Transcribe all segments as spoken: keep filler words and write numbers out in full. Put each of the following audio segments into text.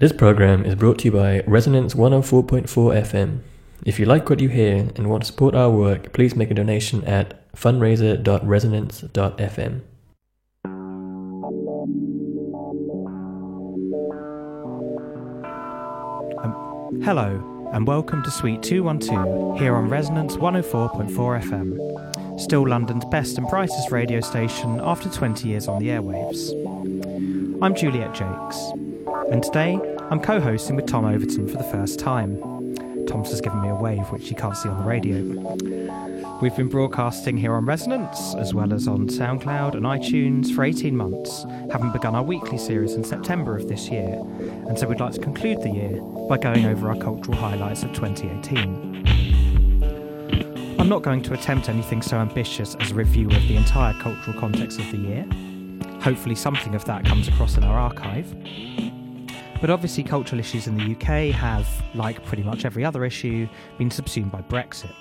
This program is brought to you by Resonance one oh four point four F M. If you like what you hear and want to support our work, please make a donation at fundraiser dot resonance dot f m. Um, hello, and welcome to Suite two twelve here on Resonance one oh four point four F M, still London's best and brightest radio station after twenty years on the airwaves. I'm Juliet Jakes, and today I'm co-hosting with Tom Overton for the first time. Tom's just given me a wave, which you can't see on the radio. We've been broadcasting here on Resonance, as well as on SoundCloud and iTunes for eighteen months, having begun our weekly series in September of this year, and so we'd like to conclude the year by going over our cultural highlights of twenty eighteen. I'm not going to attempt anything so ambitious as a review of the entire cultural context of the year. Hopefully something of that comes across in our archive. But obviously cultural issues in the U K have, like pretty much every other issue, been subsumed by Brexit.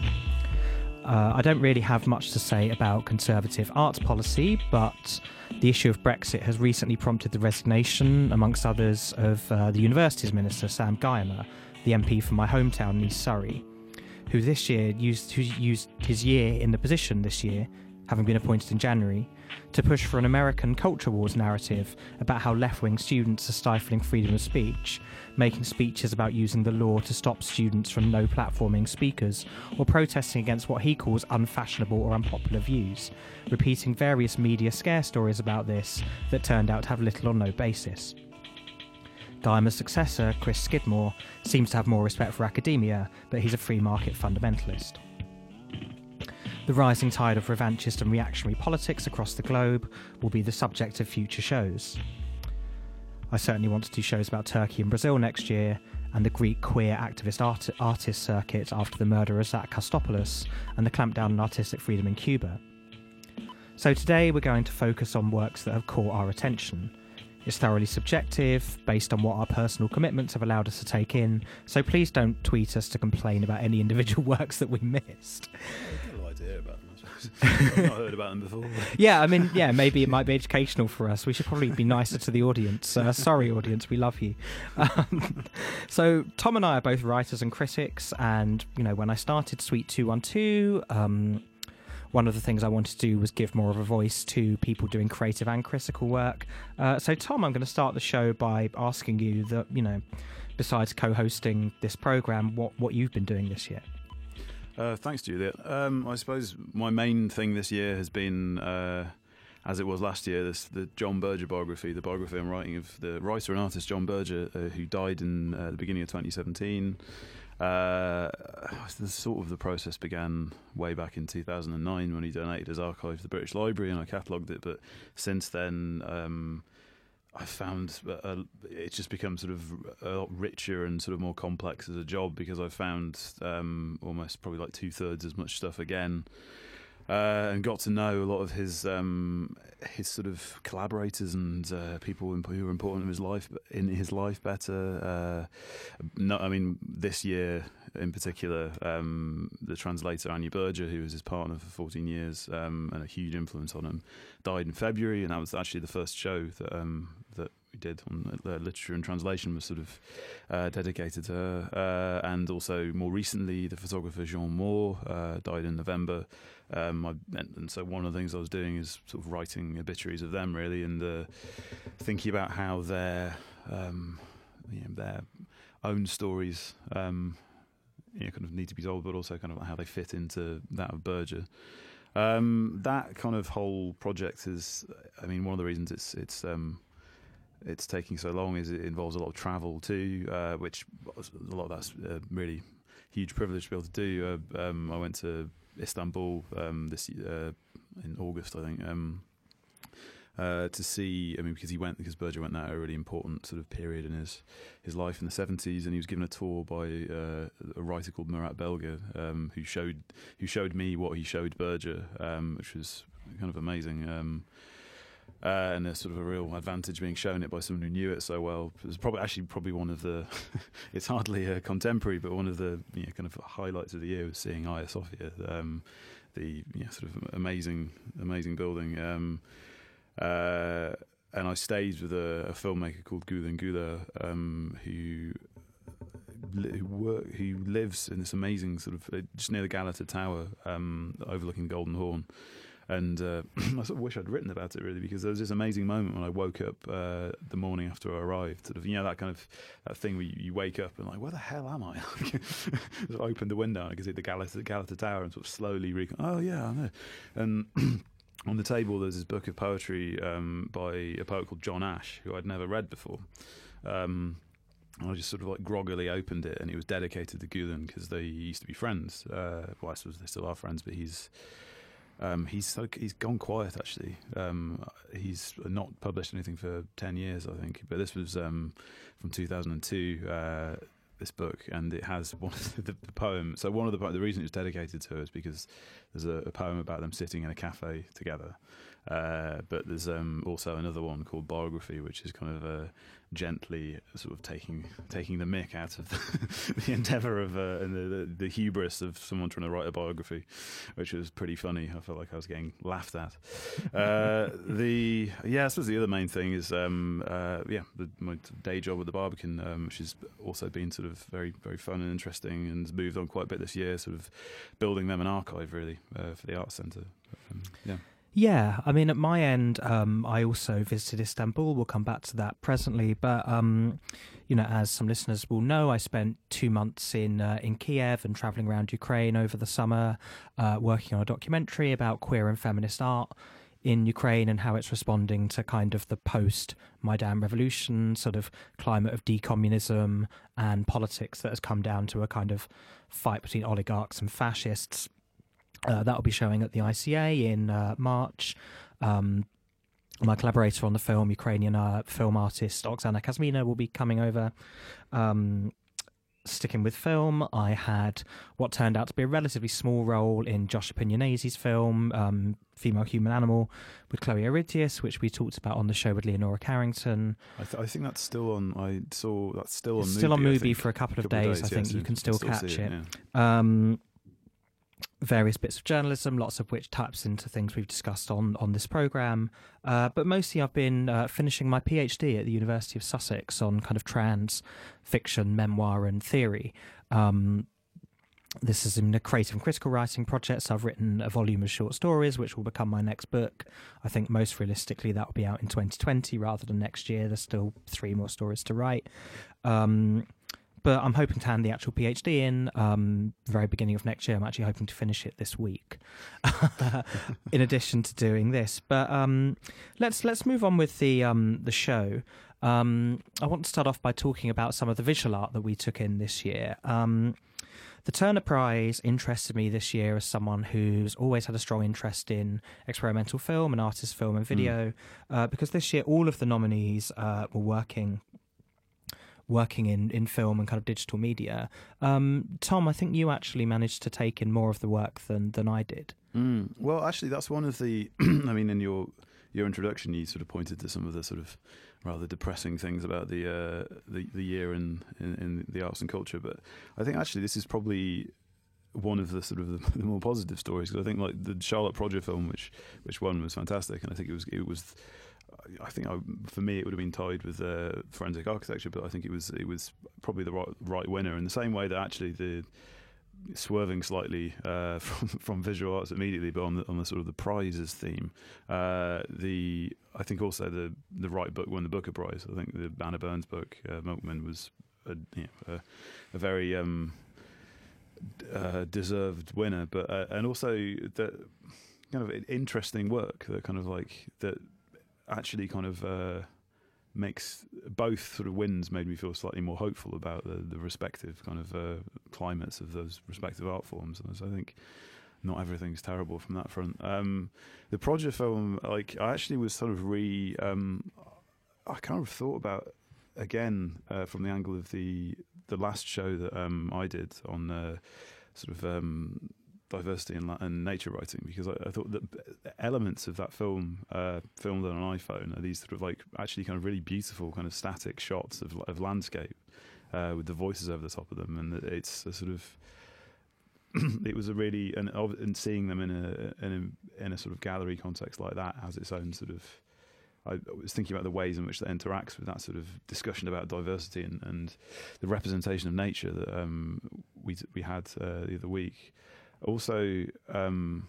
Uh, I don't really have much to say about Conservative arts policy, but the issue of Brexit has recently prompted the resignation, amongst others, of uh, the Universities Minister, Sam Gyimah, the M P from my hometown in East Surrey, who this year used, who used his year in the position this year, having been appointed in January, to push for an American culture wars narrative about how left-wing students are stifling freedom of speech, making speeches about using the law to stop students from no-platforming speakers, or protesting against what he calls unfashionable or unpopular views, repeating various media scare stories about this that turned out to have little or no basis. Gyimah's successor, Chris Skidmore, seems to have more respect for academia, but he's a free market fundamentalist. The rising tide of revanchist and reactionary politics across the globe will be the subject of future shows. I certainly want to do shows about Turkey and Brazil next year, and the Greek queer activist art- artist circuit after the murder of Zak Kostopoulos, and the clampdown on artistic freedom in Cuba. So today we're going to focus on works that have caught our attention. It's thoroughly subjective, based on what our personal commitments have allowed us to take in, so please don't tweet us to complain about any individual works that we missed. About them, I've not heard about them before. yeah, I mean, yeah, maybe it might be educational for us. We should probably be nicer to the audience. Uh, sorry, audience, we love you. Um, so Tom and I are both writers and critics, and you know, when I started Suite two twelve, um, one of the things I wanted to do was give more of a voice to people doing creative and critical work. Uh, so Tom, I'm going to start the show by asking you that, you know, besides co-hosting this program, what what you've been doing this year. Uh, thanks, Juliet. Um, I suppose my main thing this year has been, uh, as it was last year, this, the John Berger biography, the biography I'm writing of the writer and artist John Berger, uh, who died in uh, the beginning of twenty seventeen. Uh, sort of the process began way back in two thousand nine when he donated his archive to the British Library and I catalogued it, but since then... Um, I found uh, it's just become sort of a lot richer and sort of more complex as a job because I've found um, almost probably like two thirds as much stuff again, uh, and got to know a lot of his um, his sort of collaborators and uh, people who were important in his life in his life better. Uh, no, I mean this year in particular, um, the translator Annie Berger, who was his partner for fourteen years um, and a huge influence on him, died in February, and that was actually the first show that um, that we did on uh, literature and translation was sort of uh, dedicated to her. Uh, and also more recently, the photographer Jean Moore uh, died in November, um, I, and so one of the things I was doing is sort of writing obituaries of them really, and uh, thinking about how their um, you know, their own stories. Um, You know, kind of need to be told, but also kind of how they fit into that of Berger. Um, that kind of whole project is, I mean, one of the reasons it's it's um, it's taking so long is it involves a lot of travel too, uh, which a lot of that's a really huge privilege to be able to do. Uh, um, I went to Istanbul um, this uh, in August, I think. Um, Uh, to see, I mean, because he went, because Berger went at a really important sort of period in his, his life in the seventies, and he was given a tour by uh, a writer called Murat Belger, um, who showed who showed me what he showed Berger, um, which was kind of amazing, um, uh, and a sort of a real advantage being shown it by someone who knew it so well. It was probably actually probably one of the, it's hardly a contemporary, but one of the you know, kind of highlights of the year was seeing Hagia Sophia, um, the you know, sort of amazing amazing building. Um, Uh, And I staged with a, a filmmaker called Gulen Gula, um, who li- work, who lives in this amazing sort of, just near the Galata Tower, um, overlooking the Golden Horn. And uh, I sort of wish I'd written about it, really, because there was this amazing moment when I woke up uh, the morning after I arrived. Sort of, you know, that kind of that thing where you, you wake up and like, where the hell am I? I opened the window and I could see the Galata, Galata Tower and sort of slowly re- oh, yeah, I know. And on the table, there's this book of poetry um, by a poet called John Ash, who I'd never read before. Um, and I just sort of like groggily opened it, and it was dedicated to Gulen because they used to be friends. Uh, well, I suppose they still are friends, but he's... Um, he's he's gone quiet, actually. Um, he's not published anything for ten years, I think. But this was um, from two thousand two, uh, this book, and it has one of the, the poem. So one of the the reason it was dedicated to her is because there's a, a poem about them sitting in a cafe together. Uh, but there's um, also another one called Biography, which is kind of uh, gently sort of taking taking the mick out of the, the endeavour of uh, and the, the, the hubris of someone trying to write a biography, which was pretty funny. I felt like I was getting laughed at. Uh, the yeah, I suppose the other main thing is um, uh, yeah, the, my day job at the Barbican, um, which has also been sort of very very fun and interesting, and moved on quite a bit this year, sort of building them an archive really uh, for the Arts Centre. Um, yeah. Yeah, I mean, at my end, um, I also visited Istanbul. We'll come back to that presently. But, um, you know, as some listeners will know, I spent two months in uh, in Kiev and travelling around Ukraine over the summer, uh, working on a documentary about queer and feminist art in Ukraine and how it's responding to kind of the post-Maidan revolution sort of climate of decommunism and politics that has come down to a kind of fight between oligarchs and fascists. Uh, that will be showing at the I C A in uh, March. Um, my collaborator on the film, Ukrainian uh, film artist Oksana Kazmina, will be coming over. Um, sticking with film, I had what turned out to be a relatively small role in Josh Opinionese's film, um, Female Human Animal, with Chloe Eridius, which we talked about on the show with Leonora Carrington. I, th- I think that's still on. I saw that's still on. It's Mubi, still on Mubi for a couple of couple days, days. I think yeah, so you can still, still catch it. it. Yeah. Um, various bits of journalism, lots of which taps into things we've discussed on, on this programme. Uh, but mostly I've been uh, finishing my PhD at the University of Sussex on kind of trans fiction, memoir and theory. Um, this is in a creative and critical writing project, so I've written a volume of short stories, which will become my next book. I think most realistically that will be out in twenty twenty rather than next year. There's still three more stories to write. Um But I'm hoping to hand the actual PhD in um, very beginning of next year. I'm actually hoping to finish it this week, in addition to doing this. But um, let's let's move on with the um, the show. Um, I want to start off by talking about some of the visual art that we took in this year. Um, the Turner Prize interested me this year as someone who's always had a strong interest in experimental film and artist film and video, mm. uh, because this year all of the nominees uh, were working. working in, in film and kind of digital media. Um, Tom, I think you actually managed to take in more of the work than than I did. Mm. Well, actually, that's one of the... I mean, in your your introduction, you sort of pointed to some of the sort of rather depressing things about the uh, the, the year in, in, in the arts and culture, but I think actually this is probably one of the sort of the, the more positive stories, because I think like the Charlotte Proger film, which which won, was fantastic, and I think it was it was... I think I, for me it would have been tied with uh, Forensic Architecture, but I think it was it was probably the right, right winner, in the same way that actually the swerving slightly uh, from from visual arts immediately, but on the, on the sort of the prizes theme, uh, the I think also the the right book won the Booker Prize. I think the Anna Burns book uh, Milkman was a, you know, a, a very um, uh, deserved winner, but uh, and also the kind of interesting work that kind of like that. Actually, kind of uh, makes both sort of wins made me feel slightly more hopeful about the, the respective kind of uh, climates of those respective art forms. And so I think not everything's terrible from that front. Um, the Proger film, like I actually was sort of re, um, I kind of thought about again uh, from the angle of the the last show that um, I did on uh, sort of. Um, diversity and, and nature writing, because I, I thought that elements of that film uh, filmed on an iPhone are these sort of like actually kind of really beautiful kind of static shots of, of landscape uh, with the voices over the top of them, and it's a sort of it was a really and, and seeing them in a, in a in a sort of gallery context like that has its own sort of I was thinking about the ways in which that interacts with that sort of discussion about diversity and, and the representation of nature that um, we we had uh, the other week. Also, um,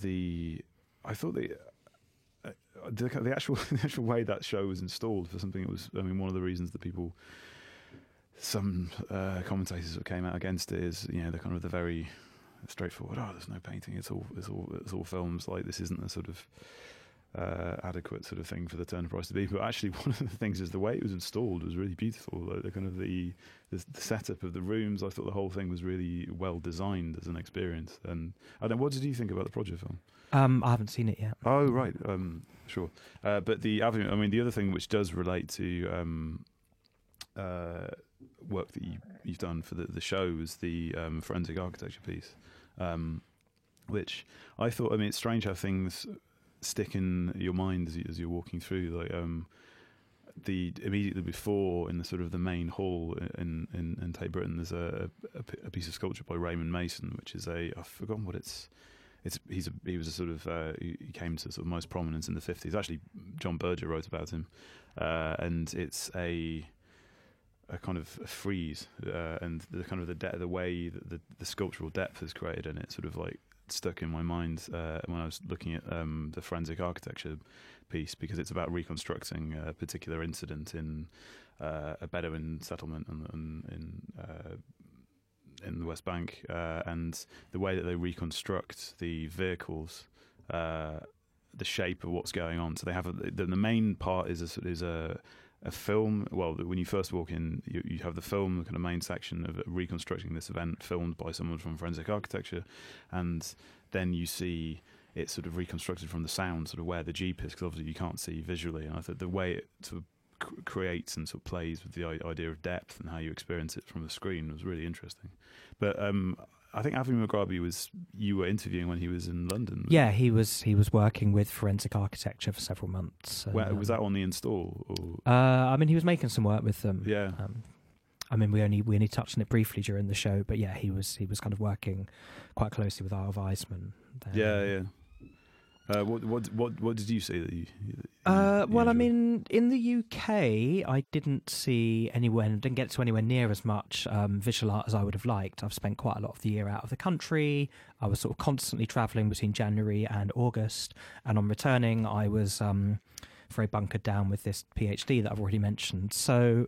the I thought the, uh, the the actual the actual way that show was installed for something that was, I mean, one of the reasons that people, some uh, commentators that came out against it is, you know, the kind of the very straightforward, oh, there's no painting, it's all it's all it's all films, like this isn't a sort of uh, adequate sort of thing for the Turner Prize to be. But actually, one of the things is the way it was installed was really beautiful. Like the kind of the, the the setup of the rooms, I thought the whole thing was really well designed as an experience. And I don't know, what did you think about the project film? Um, I haven't seen it yet. Oh right, um, sure. Uh, but the avenue, I mean, the other thing which does relate to um, uh, work that you, you've done for the, the show is the um, forensic architecture piece, um, which I thought, I mean, it's strange how things stick in your mind as, you, as you're walking through. Like um, the immediately before, in the sort of the main hall in in, in Tate Britain, there's a, a, a piece of sculpture by Raymond Mason, which is a I've forgotten what it's. It's he's a, he was a sort of uh, he came to sort of most prominence in the fifties. Actually, John Berger wrote about him, uh, and it's a. A kind of a freeze, uh, and the kind of the de- the way that the, the sculptural depth is created, and it sort of like stuck in my mind uh, when I was looking at um, the forensic architecture piece, because it's about reconstructing a particular incident in uh, a Bedouin settlement in in, uh, in the West Bank, uh, and the way that they reconstruct the vehicles. Uh, the shape of what's going on. So they have a, the, the main part is a, is a a film. Well, when you first walk in, you, you have the film, the kind of main section of reconstructing this event, filmed by someone from Forensic Architecture, and then you see it sort of reconstructed from the sound, sort of where the Jeep is, because obviously you can't see visually. And I thought the way it sort of creates and sort of plays with the idea of depth and how you experience it from the screen was really interesting. But um, I think Avi Mughrabi was you were interviewing when he was in London. Yeah, he was he was working with Forensic Architecture for several months. And, Where, was um, that on the install? Or? Uh, I mean, he was making some work with them. Yeah. Um, I mean, we only we only touched on it briefly during the show, but yeah, he was he was kind of working quite closely with Arve Eisman there. Yeah, yeah. Uh, what what what what did you see that you? That uh, you well, enjoyed? I mean, in the U K, I didn't see anywhere, didn't get to anywhere near as much um, visual art as I would have liked. I've spent quite a lot of the year out of the country. I was sort of constantly travelling between January and August, and on returning, I was um, very bunkered down with this PhD that I've already mentioned. So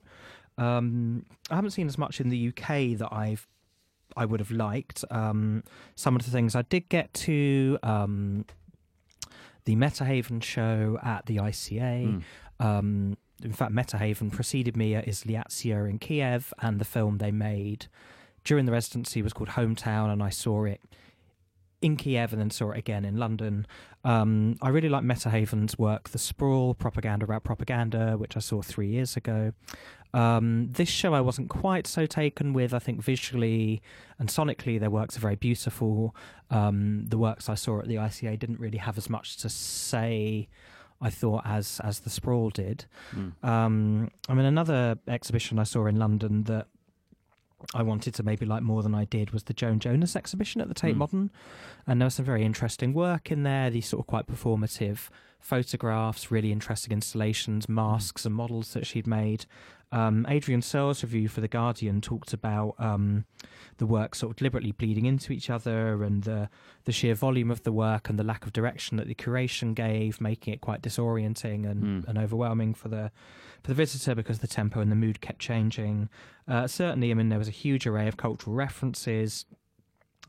um, I haven't seen as much in the U K that I've I would have liked. Um, some of the things I did get to. Um, The MetaHaven show at the I C A. Mm. Um, in fact, MetaHaven preceded me at Izliatsiya in Kiev, and the film they made during the residency was called Hometown, and I saw it in Kiev and then saw it again in London. Um, I really like MetaHaven's work, The Sprawl, Propaganda About Propaganda, which I saw three years ago. Um, this show I wasn't quite so taken with. I think visually and sonically their works are very beautiful. Um, the works I saw at the I C A didn't really have as much to say, I thought, as, as The Sprawl did. Mm. Um, I mean, another exhibition I saw in London that I wanted to maybe like more than I did was the Joan Jonas exhibition at the Tate mm. Modern, and there was some very interesting work in there, these sort of quite performative photographs, really interesting installations, masks and models that she'd made. Um, Adrian Searle's review for The Guardian talked about um, the work sort of deliberately bleeding into each other, and the, the sheer volume of the work and the lack of direction that the curation gave, making it quite disorienting and, mm. and overwhelming for the for the visitor, because the tempo and the mood kept changing. Uh, certainly, I mean, there was a huge array of cultural references,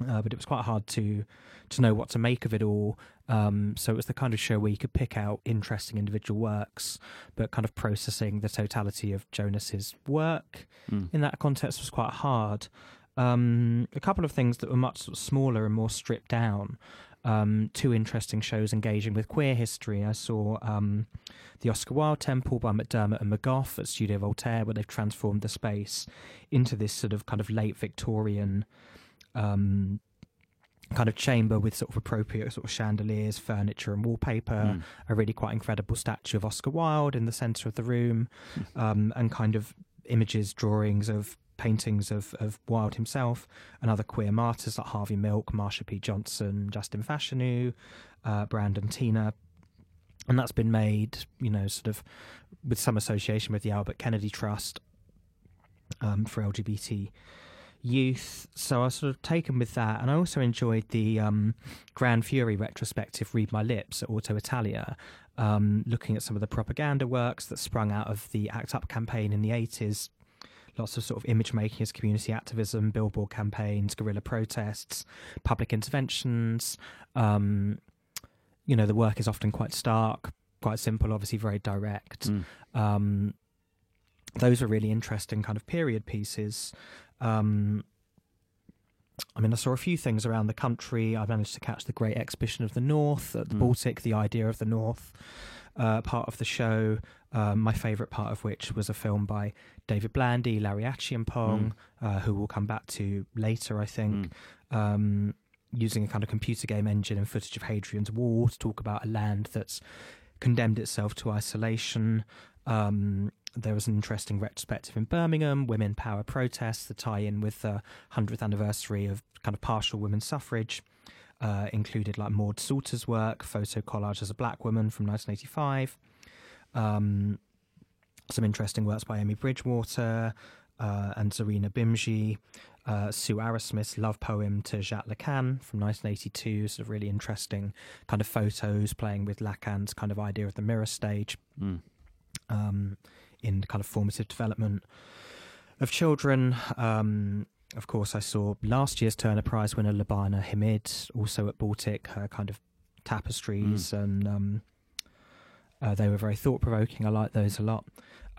uh, but it was quite hard to to know what to make of it all. Um, so it was the kind of show where you could pick out interesting individual works, but kind of processing the totality of Jonas's work mm. in that context was quite hard. Um, a couple of things that were much sort of smaller and more stripped down. Um, two interesting shows engaging with queer history. I saw um, the Oscar Wilde Temple by McDermott and McGough at Studio Voltaire, where they've transformed the space into this sort of kind of late Victorian um kind of chamber with sort of appropriate sort of chandeliers, furniture and wallpaper, mm. a really quite incredible statue of Oscar Wilde in the centre of the room, um, and kind of images, drawings of paintings of, of Wilde himself and other queer martyrs like Harvey Milk, Marsha P. Johnson, Justin Fashanu, uh, Brandon Tina. And that's been made, you know, sort of with some association with the Albert Kennedy Trust um, for L G B T youth. So I was sort of taken with that. And I also enjoyed the um, Grand Fury retrospective, Read My Lips, at Auto Italia, um, looking at some of the propaganda works that sprung out of the Act Up campaign in the eighties. Lots of sort of image making as community activism, billboard campaigns, guerrilla protests, public interventions. Um, you know, the work is often quite stark, quite simple, obviously very direct. Mm. Um, those are really interesting kind of period pieces. Um, I mean, I saw a few things around the country. I managed to catch the Great Exhibition of the North at the mm. Baltic, the idea of the North. Uh, part of the show, um, my favourite part of which was a film by David Blandy, Larry Achiampong, mm. uh, who we'll come back to later, I think, mm. um, using a kind of computer game engine and footage of Hadrian's Wall to talk about a land that's condemned itself to isolation. Um, there was an interesting retrospective in Birmingham, Women Power protests, the tie-in with the hundredth anniversary of kind of partial women's suffrage. Uh, included like Maud Salter's work, photo collage as a black woman from nineteen eighty-five. Um, some interesting works by Amy Bridgewater uh, and Zarina Bimji. Uh, Sue Arrowsmith's love poem to Jacques Lacan from nineteen eighty-two, sort of really interesting kind of photos playing with Lacan's kind of idea of the mirror stage mm. um, in the kind of formative development of children. Um, Of course, I saw last year's Turner Prize winner Labana Hamid, also at Baltic, her kind of tapestries, mm. and um, uh, they were very thought-provoking. I like those a lot.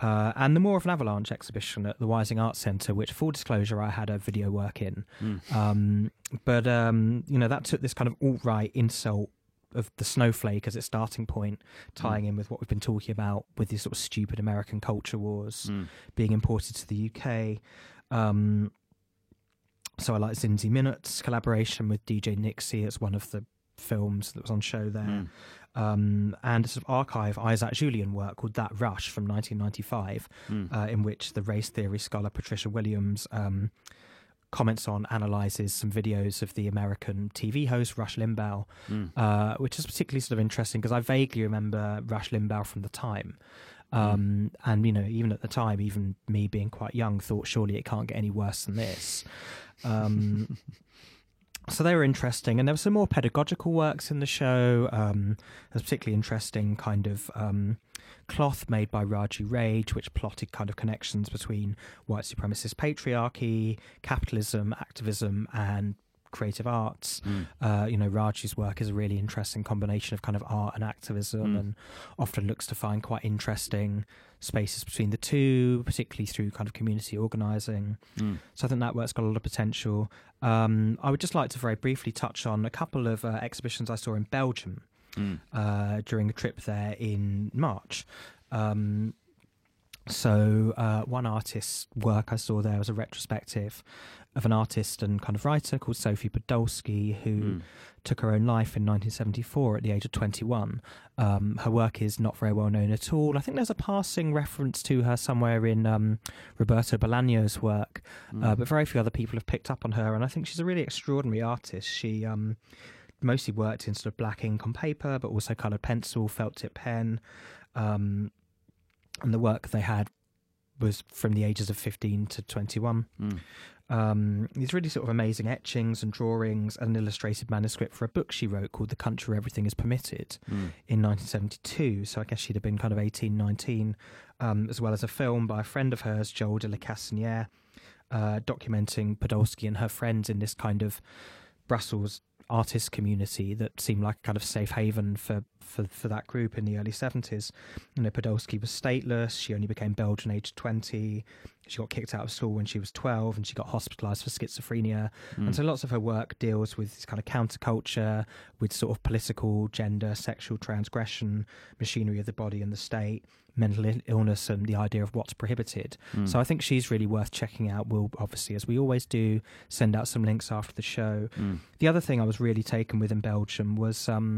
Uh, and the More of an Avalanche exhibition at the Wising Arts Centre, which, full disclosure, I had a video work in. Mm. Um, but, um, you know, that took this kind of alt-right insult of the snowflake as its starting point, tying mm. in with what we've been talking about with these sort of stupid American culture wars mm. being imported to the U K. Um So I like Zinzi Minut's collaboration with D J Nixie. It's one of the films that was on show there. Mm. Um, and a sort of archive Isaac Julian work called That Rush from nineteen ninety-five, mm. uh, in which the race theory scholar Patricia Williams um, comments on, analyses some videos of the American T V host Rush Limbaugh, mm. uh, which is particularly sort of interesting because I vaguely remember Rush Limbaugh from the time. Um, and, you know, even at the time, even me being quite young, thought surely it can't get any worse than this. Um, so they were interesting. And there were some more pedagogical works in the show. Um, there's particularly interesting kind of um, cloth made by Raju Rage, which plotted kind of connections between white supremacist patriarchy, capitalism, activism and creative arts. mm. Uh, you know, Raji's work is a really interesting combination of kind of art and activism, mm. and often looks to find quite interesting spaces between the two, particularly through kind of community organising. mm. So I think that work's got a lot of potential. um, I would just like to very briefly touch on a couple of uh, exhibitions I saw in Belgium mm. uh, during a trip there in March. um, So uh, one artist's work I saw there was a retrospective of an artist and kind of writer called Sophie Podolsky, who mm. took her own life in nineteen seventy-four at the age of twenty-one. Um, her work is not very well known at all. I think there's a passing reference to her somewhere in um, Roberto Bolaño's work, mm. uh, but very few other people have picked up on her. And I think she's a really extraordinary artist. She um, mostly worked in sort of black ink on paper, but also coloured pencil, felt tip pen. Um, And the work they had was from the ages of fifteen to twenty-one. Mm. Um, these really sort of amazing etchings and drawings, and an illustrated manuscript for a book she wrote called The Country Where Everything Is Permitted mm. in nineteen seventy-two. So I guess she'd have been kind of eighteen, nineteen, um, as well as a film by a friend of hers, Joel de la Cassinière, uh, documenting Podolsky and her friends in this kind of Brussels artist community that seemed like a kind of safe haven for, for, for that group in the early seventies. You know, Podolsky was stateless. She only became Belgian aged twenty. She got kicked out of school when she was twelve, and she got hospitalised for schizophrenia. Mm. And so lots of her work deals with this kind of counterculture, with sort of political, gender, sexual transgression, machinery of the body and the state, mental illness and the idea of what's prohibited. Mm. So I think she's really worth checking out. We'll obviously, as we always do, send out some links after the show. Mm. The other thing I was really taken with in Belgium was um,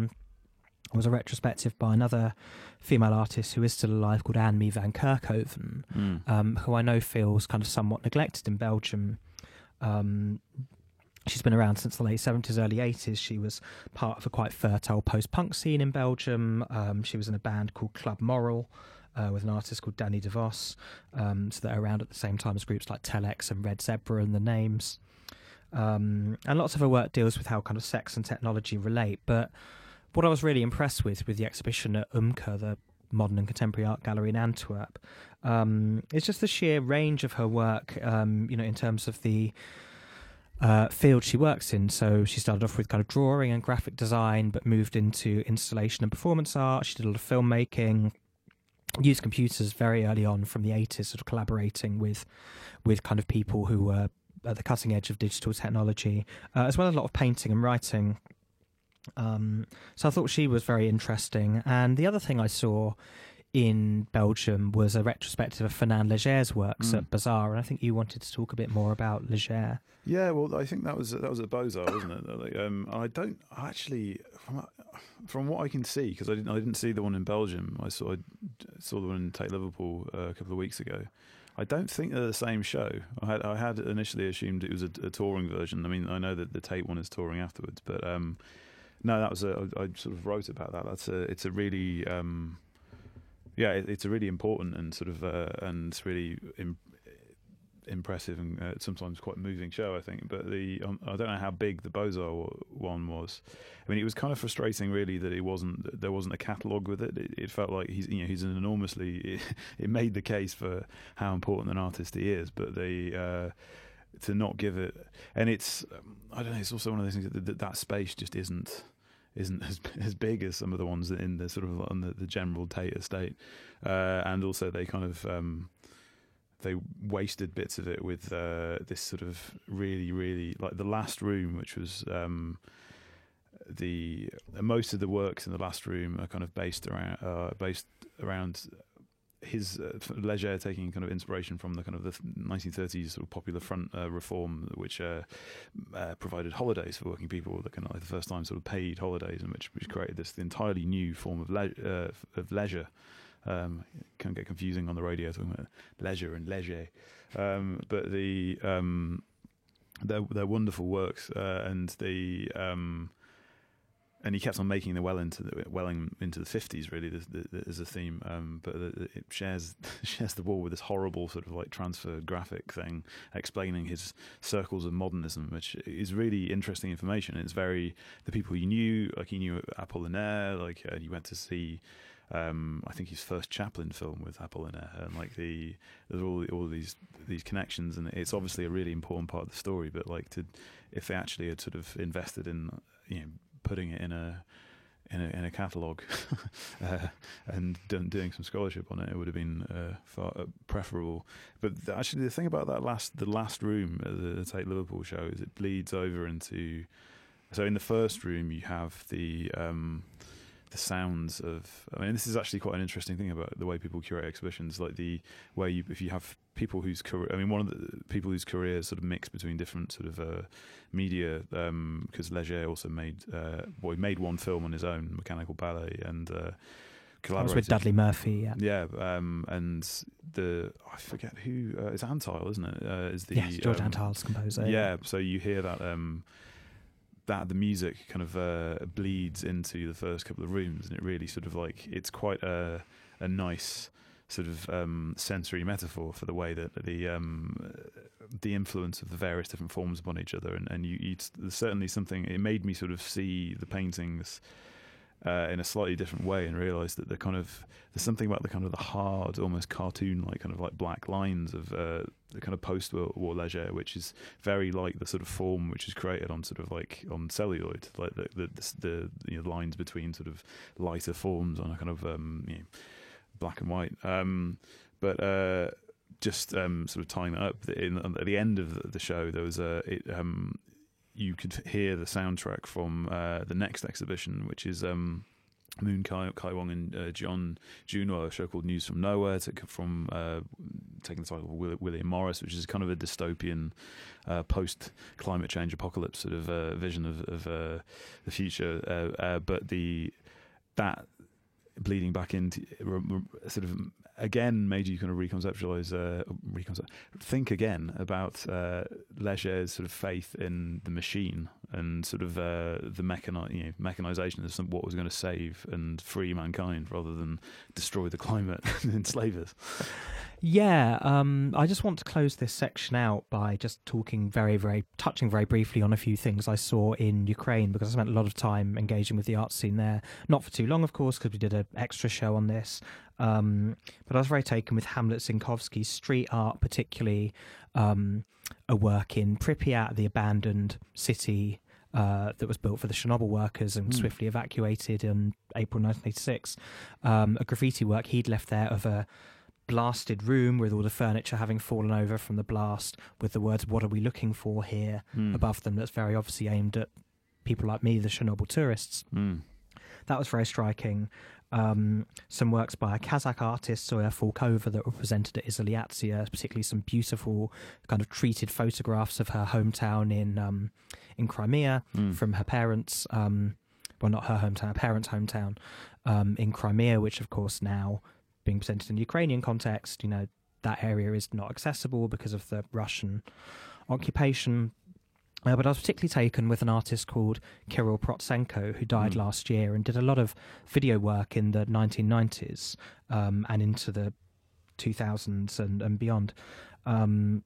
was a retrospective by another female artist who is still alive called Anne-Mee van Kerkhoven, mm. um, who I know feels kind of somewhat neglected in Belgium. Um, She's been around since the late seventies, early eighties. She was part of a quite fertile post-punk scene in Belgium. Um, she was in a band called Club Moral uh, with an artist called Danny DeVos. Um, so they're around at the same time as groups like Telex and Red Zebra and The Names. Um, and lots of her work deals with how kind of sex and technology relate. But what I was really impressed with with the exhibition at U M C A, the Modern and Contemporary Art Gallery in Antwerp, um, is just the sheer range of her work, um, you know, in terms of the Uh, field she works in. So she started off with kind of drawing and graphic design, but moved into installation and performance art. She did a lot of filmmaking, used computers very early on from the eighties, sort of collaborating with with kind of people who were at the cutting edge of digital technology, uh, as well as a lot of painting and writing. Um, so I thought she was very interesting. And the other thing I saw in Belgium was a retrospective of Fernand Léger's works mm. at Bazaar, and I think you wanted to talk a bit more about Léger. Yeah, well, I think that was that was at Beaux-Arts, wasn't it? Um, I don't actually, from, from what I can see, because I didn't I didn't see the one in Belgium. I saw I saw the one in Tate Liverpool uh, a couple of weeks ago. I don't think they're the same show. I had I had initially assumed it was a, a touring version. I mean, I know that the Tate one is touring afterwards, but um, no, that was a, I, I sort of wrote about that. That's a it's a really um, Yeah, it's a really important and sort of uh, and really im- impressive and uh, sometimes quite moving show, I think. But the um, I don't know how big the Beaux-Arts one was. I mean, it was kind of frustrating, really, that it wasn't there wasn't a catalogue with it. it. It felt like he's you know he's an enormously it, it made the case for how important an artist he is, but the uh, to not give it, and it's um, I don't know. It's also one of those things that that, that space just isn't. isn't as, as big as some of the ones in the sort of on the, the general Tate estate, uh, and also they kind of um, they wasted bits of it with uh, this sort of really really like the last room, which was um, the most of the works in the last room are kind of based around uh, based around his uh, Léger taking kind of inspiration from the kind of the nineteen thirties sort of popular front uh, reform, which uh, uh, provided holidays for working people, the kind of like the first time sort of paid holidays, and which, which created this entirely new form of le- uh, of leisure. Um, can get confusing on the radio talking about leisure and Léger, um, but the um, they're, they're wonderful works, uh, and the. Um, And he kept on making the well into the well into the fifties, really, as a theme. Um, but it shares shares the wall with this horrible sort of like transfer graphic thing, explaining his circles of modernism, which is really interesting information. It's very the people he knew, like he knew Apollinaire, like uh, you went to see. Um, I think his first Chaplin film with Apollinaire, and like the there's all all these these connections, and it's obviously a really important part of the story. But like to if they actually had sort of invested in you know. putting it in a in a, in a catalogue uh, and done, doing some scholarship on it, it would have been uh, far uh, preferable. But th- actually, the thing about that last the last room at the, the Tate Liverpool show is it bleeds over into. So in the first room, you have the um, the sounds of. I mean, this is actually quite an interesting thing about the way people curate exhibitions, like the where you if you have people whose career. I mean, one of the people whose career sort of mixed between different sort of uh, media, because um, Léger also made uh, well, he made one film on his own, Mechanical Ballet, and uh, collaborated with Dudley Murphy. Yeah, yeah, um, and the I forget who uh, it's Antile, isn't it? Uh, is the yes, George um, Antile's composer. Yeah, so you hear that. Um, that the music kind of uh, bleeds into the first couple of rooms, and it really sort of like it's quite a a nice sort of um, sensory metaphor for the way that the um, the influence of the various different forms upon each other, and and you, you there's certainly something. It made me sort of see the paintings uh, in a slightly different way, and realise that the kind of there's something about the kind of the hard, almost cartoon-like kind of like black lines of uh, the kind of post-war Léger, which is very like the sort of form which is created on sort of like on celluloid, like the the, the you know, lines between sort of lighter forms on a kind of um, you know, black and white. Um, but uh, just um, sort of tying that up, in, at the end of the show, there was a. It, um, you could hear the soundtrack from uh, the next exhibition, which is um, Moon Kai, Kai Wong and uh, John Juno, a show called News from Nowhere, to, from uh, taking the title of Will, William Morris, which is kind of a dystopian uh, post-climate change apocalypse sort of uh, vision of, of uh, the future. Uh, uh, but the that bleeding back into sort of again made you kind of reconceptualize, uh, reconcept- think again about uh, Leger's sort of faith in the machine and sort of uh, the mechani- you know, mechanization of what was going to save and free mankind rather than destroy the climate and enslave us. Yeah, um, I just want to close this section out by just talking very, very, touching very briefly on a few things I saw in Ukraine, because I spent a lot of time engaging with the art scene there. Not for too long, of course, because we did an extra show on this. Um, but I was very taken with Hamlet Zinkovsky's street art, particularly um, a work in Pripyat, the abandoned city uh, that was built for the Chernobyl workers and mm. swiftly evacuated in April nineteen eighty-six. Um, a graffiti work he'd left there of a blasted room with all the furniture having fallen over from the blast, with the words, "What are we looking for here?" mm. above them. That's very obviously aimed at people like me, the Chernobyl tourists. Mm. That was very striking. Um, some works by a Kazakh artist, Zoya Falkova, that were presented at Izoliatsiya, particularly some beautiful kind of treated photographs of her hometown in um, in Crimea mm. from her parents, um, well, not her hometown, her parents' hometown um, in Crimea, which, of course, now being presented in the Ukrainian context, you know, that area is not accessible because of the Russian occupation. Uh, but I was particularly taken with an artist called Kirill Protsenko, who died mm. last year and did a lot of video work in the nineteen nineties um, and into the two thousands and, and beyond. Um,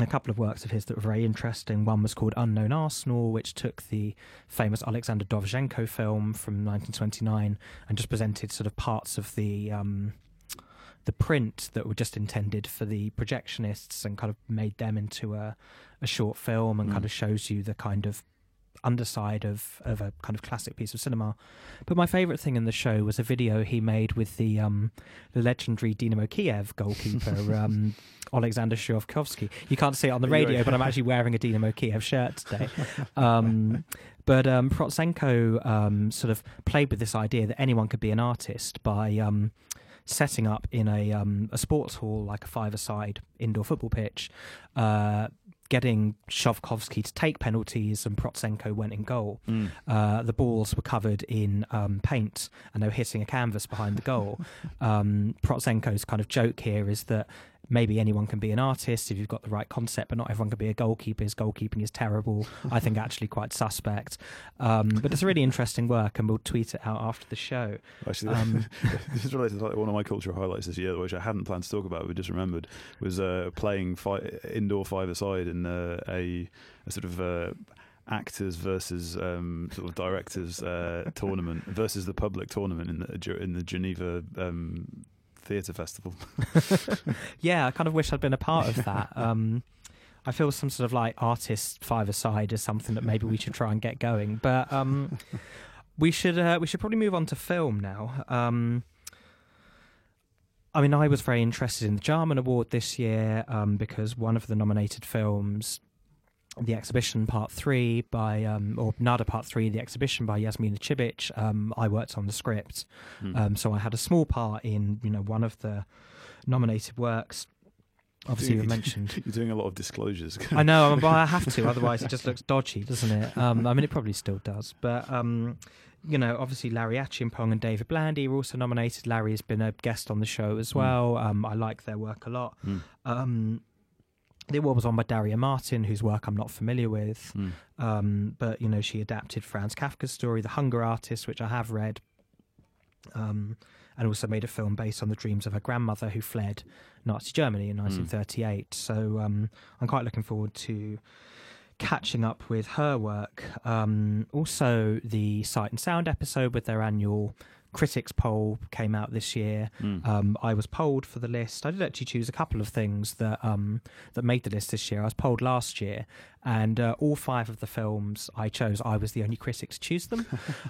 a couple of works of his that were very interesting. One was called Unknown Arsenal, which took the famous Alexander Dovzhenko film from nineteen twenty-nine and just presented sort of parts of the... Um, the print that were just intended for the projectionists and kind of made them into a, a short film and mm. kind of shows you the kind of underside of, of a kind of classic piece of cinema. But my favourite thing in the show was a video he made with the um, the legendary Dynamo Kiev goalkeeper, um, Oleksandr Shurovkovsky. You can't see it on the radio, but I'm actually wearing a Dynamo Kiev shirt today. Um, but um, Protsenko um, sort of played with this idea that anyone could be an artist by... Um, setting up in a um, a sports hall, like a five-a-side indoor football pitch, uh, getting Shovkovsky to take penalties, and Protsenko went in goal. Mm. Uh, the balls were covered in um, paint, and they were hitting a canvas behind the goal. um, Protsenko's kind of joke here is that maybe anyone can be an artist if you've got the right concept, but not everyone can be a goalkeeper. His goalkeeping is terrible. I think actually quite suspect. Um, but it's a really interesting work, and we'll tweet it out after the show. Actually, um, this is related to one of my cultural highlights this year, which I hadn't planned to talk about, but just remembered, was uh, playing fi- indoor five-a-side in uh, a, a sort of... Uh, actors versus um, sort of directors uh, tournament versus the public tournament in the in the Geneva um, Theatre Festival. Yeah, I kind of wish I'd been a part of that. Um, I feel some sort of like artist five-a-side is something that maybe we should try and get going. But um, we should uh, we should probably move on to film now. Um, I mean, I was very interested in the Jarman Award this year um, because one of the nominated films, The Exhibition Part Three by um, or Nada Part Three, The Exhibition by Yasmina Cibic. Um, I worked on the script, mm. um, so I had a small part in you know one of the nominated works. Obviously, you mentioned you're doing a lot of disclosures. I know, but I have to, otherwise it just looks dodgy, doesn't it? Um, I mean, it probably still does, but um, you know, obviously Larry Achiampong and David Blandy were also nominated. Larry has been a guest on the show as well. Mm. Um, I like their work a lot. Mm. Um, The award was on by Daria Martin, whose work I'm not familiar with. Mm. Um, but, you know, she adapted Franz Kafka's story, The Hunger Artist, which I have read, um, and also made a film based on the dreams of her grandmother who fled Nazi Germany in nineteen thirty-eight. Mm. So um, I'm quite looking forward to catching up with her work. Um, also, the Sight and Sound episode with their annual Critics poll came out this year. Mm. Um, I was polled for the list. I did actually choose a couple of things that um, that made the list this year. I was polled last year, and uh, all five of the films I chose, I was the only critic to choose them.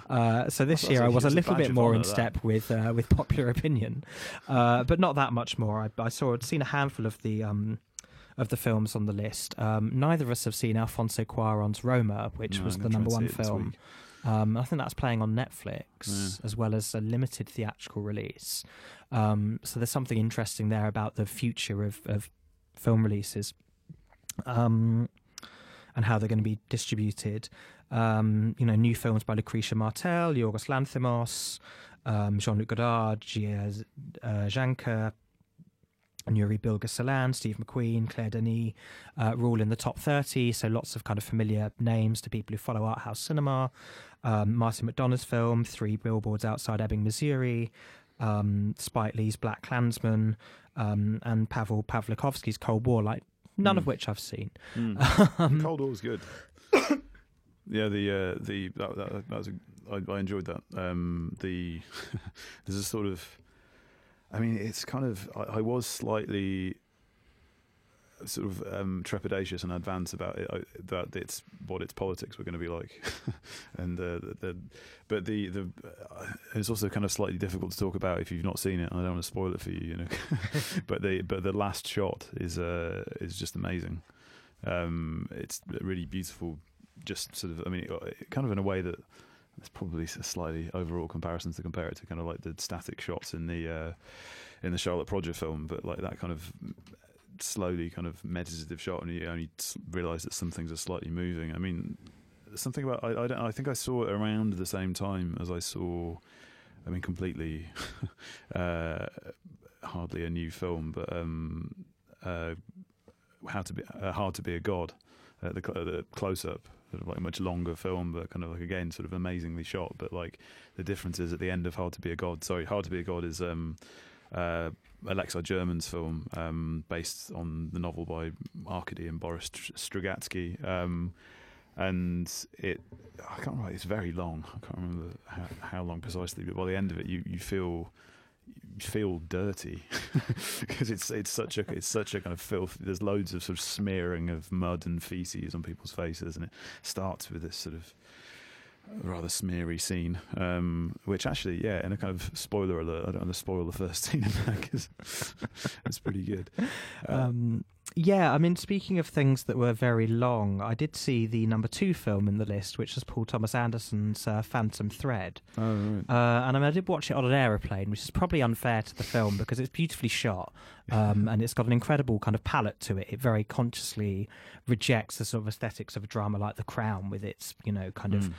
Uh, so this year I was a little bit more in step with uh, with popular opinion, uh, but not that much more. I, I saw I'd seen a handful of the um, of the films on the list. Um, neither of us have seen Alfonso Cuarón's Roma, which no, was I'm the number one film. Um, I think that's playing on Netflix, yeah, as well as a limited theatrical release. Um, so there's something interesting there about the future of, of film releases. Um, and how they're going to be distributed. Um, you know, new films by Lucretia Martel, Yorgos Lanthimos, um, Jean-Luc Godard, Gia uh, Janka, Nuri Bilge-Ceylan, Steve McQueen, Claire Denis, uh, were all in the top thirty. So lots of kind of familiar names to people who follow art house cinema. Um, Martin McDonagh's film, Three Billboards Outside Ebbing, Missouri, um, Spike Lee's Black Klansman, um, and Pavel Pavlikovsky's Cold War, like none mm. of which I've seen. Mm. Um, Cold War was good. Yeah, the uh, the that, that, that was a, I, I enjoyed that. Um, the there's a sort of, I mean, it's kind of I, I was slightly sort of um, trepidatious in advance about it, I, that it's what its politics were going to be like, and uh, the, the but the the uh, it's also kind of slightly difficult to talk about if you've not seen it. I don't want to spoil it for you, you know. but the but the last shot is uh, is just amazing. Um, it's really beautiful. Just sort of, I mean, kind of in a way that it's probably a slightly overall comparison to compare it to kind of like the static shots in the uh, in the Charlotte Proger film, but like that kind of slowly kind of meditative shot, and you only realise that some things are slightly moving. I mean, something about I, I don't I think I saw it around the same time as I saw, I mean, completely uh, hardly a new film, but um, uh, how to be uh, hard to be a god, uh, the, uh, the close up. Sort of like a much longer film, but kind of like again, sort of amazingly shot. But like the difference is at the end of Hard to Be a God. Sorry, Hard to Be a God is um, uh, Alexei German's film um, based on the novel by Arkady and Boris Strugatsky, um, and it I can't remember. It's very long. I can't remember how, how long precisely. But by the end of it, you you feel. You feel dirty because it's it's such a it's such a kind of filth. There's loads of sort of smearing of mud and feces on people's faces, and it starts with this sort of rather smeary scene, um, which actually, yeah, in a kind of spoiler alert, I don't want to spoil the first scene of that because it's pretty good. Um, um, yeah, I mean, speaking of things that were very long, I did see the number two film in the list, which is Paul Thomas Anderson's uh, Phantom Thread. Oh, right. Uh, and I, mean, I did watch it on an aeroplane, which is probably unfair to the film because it's beautifully shot, um, and it's got an incredible kind of palette to it. It very consciously rejects the sort of aesthetics of a drama like The Crown with its, you know, kind mm. of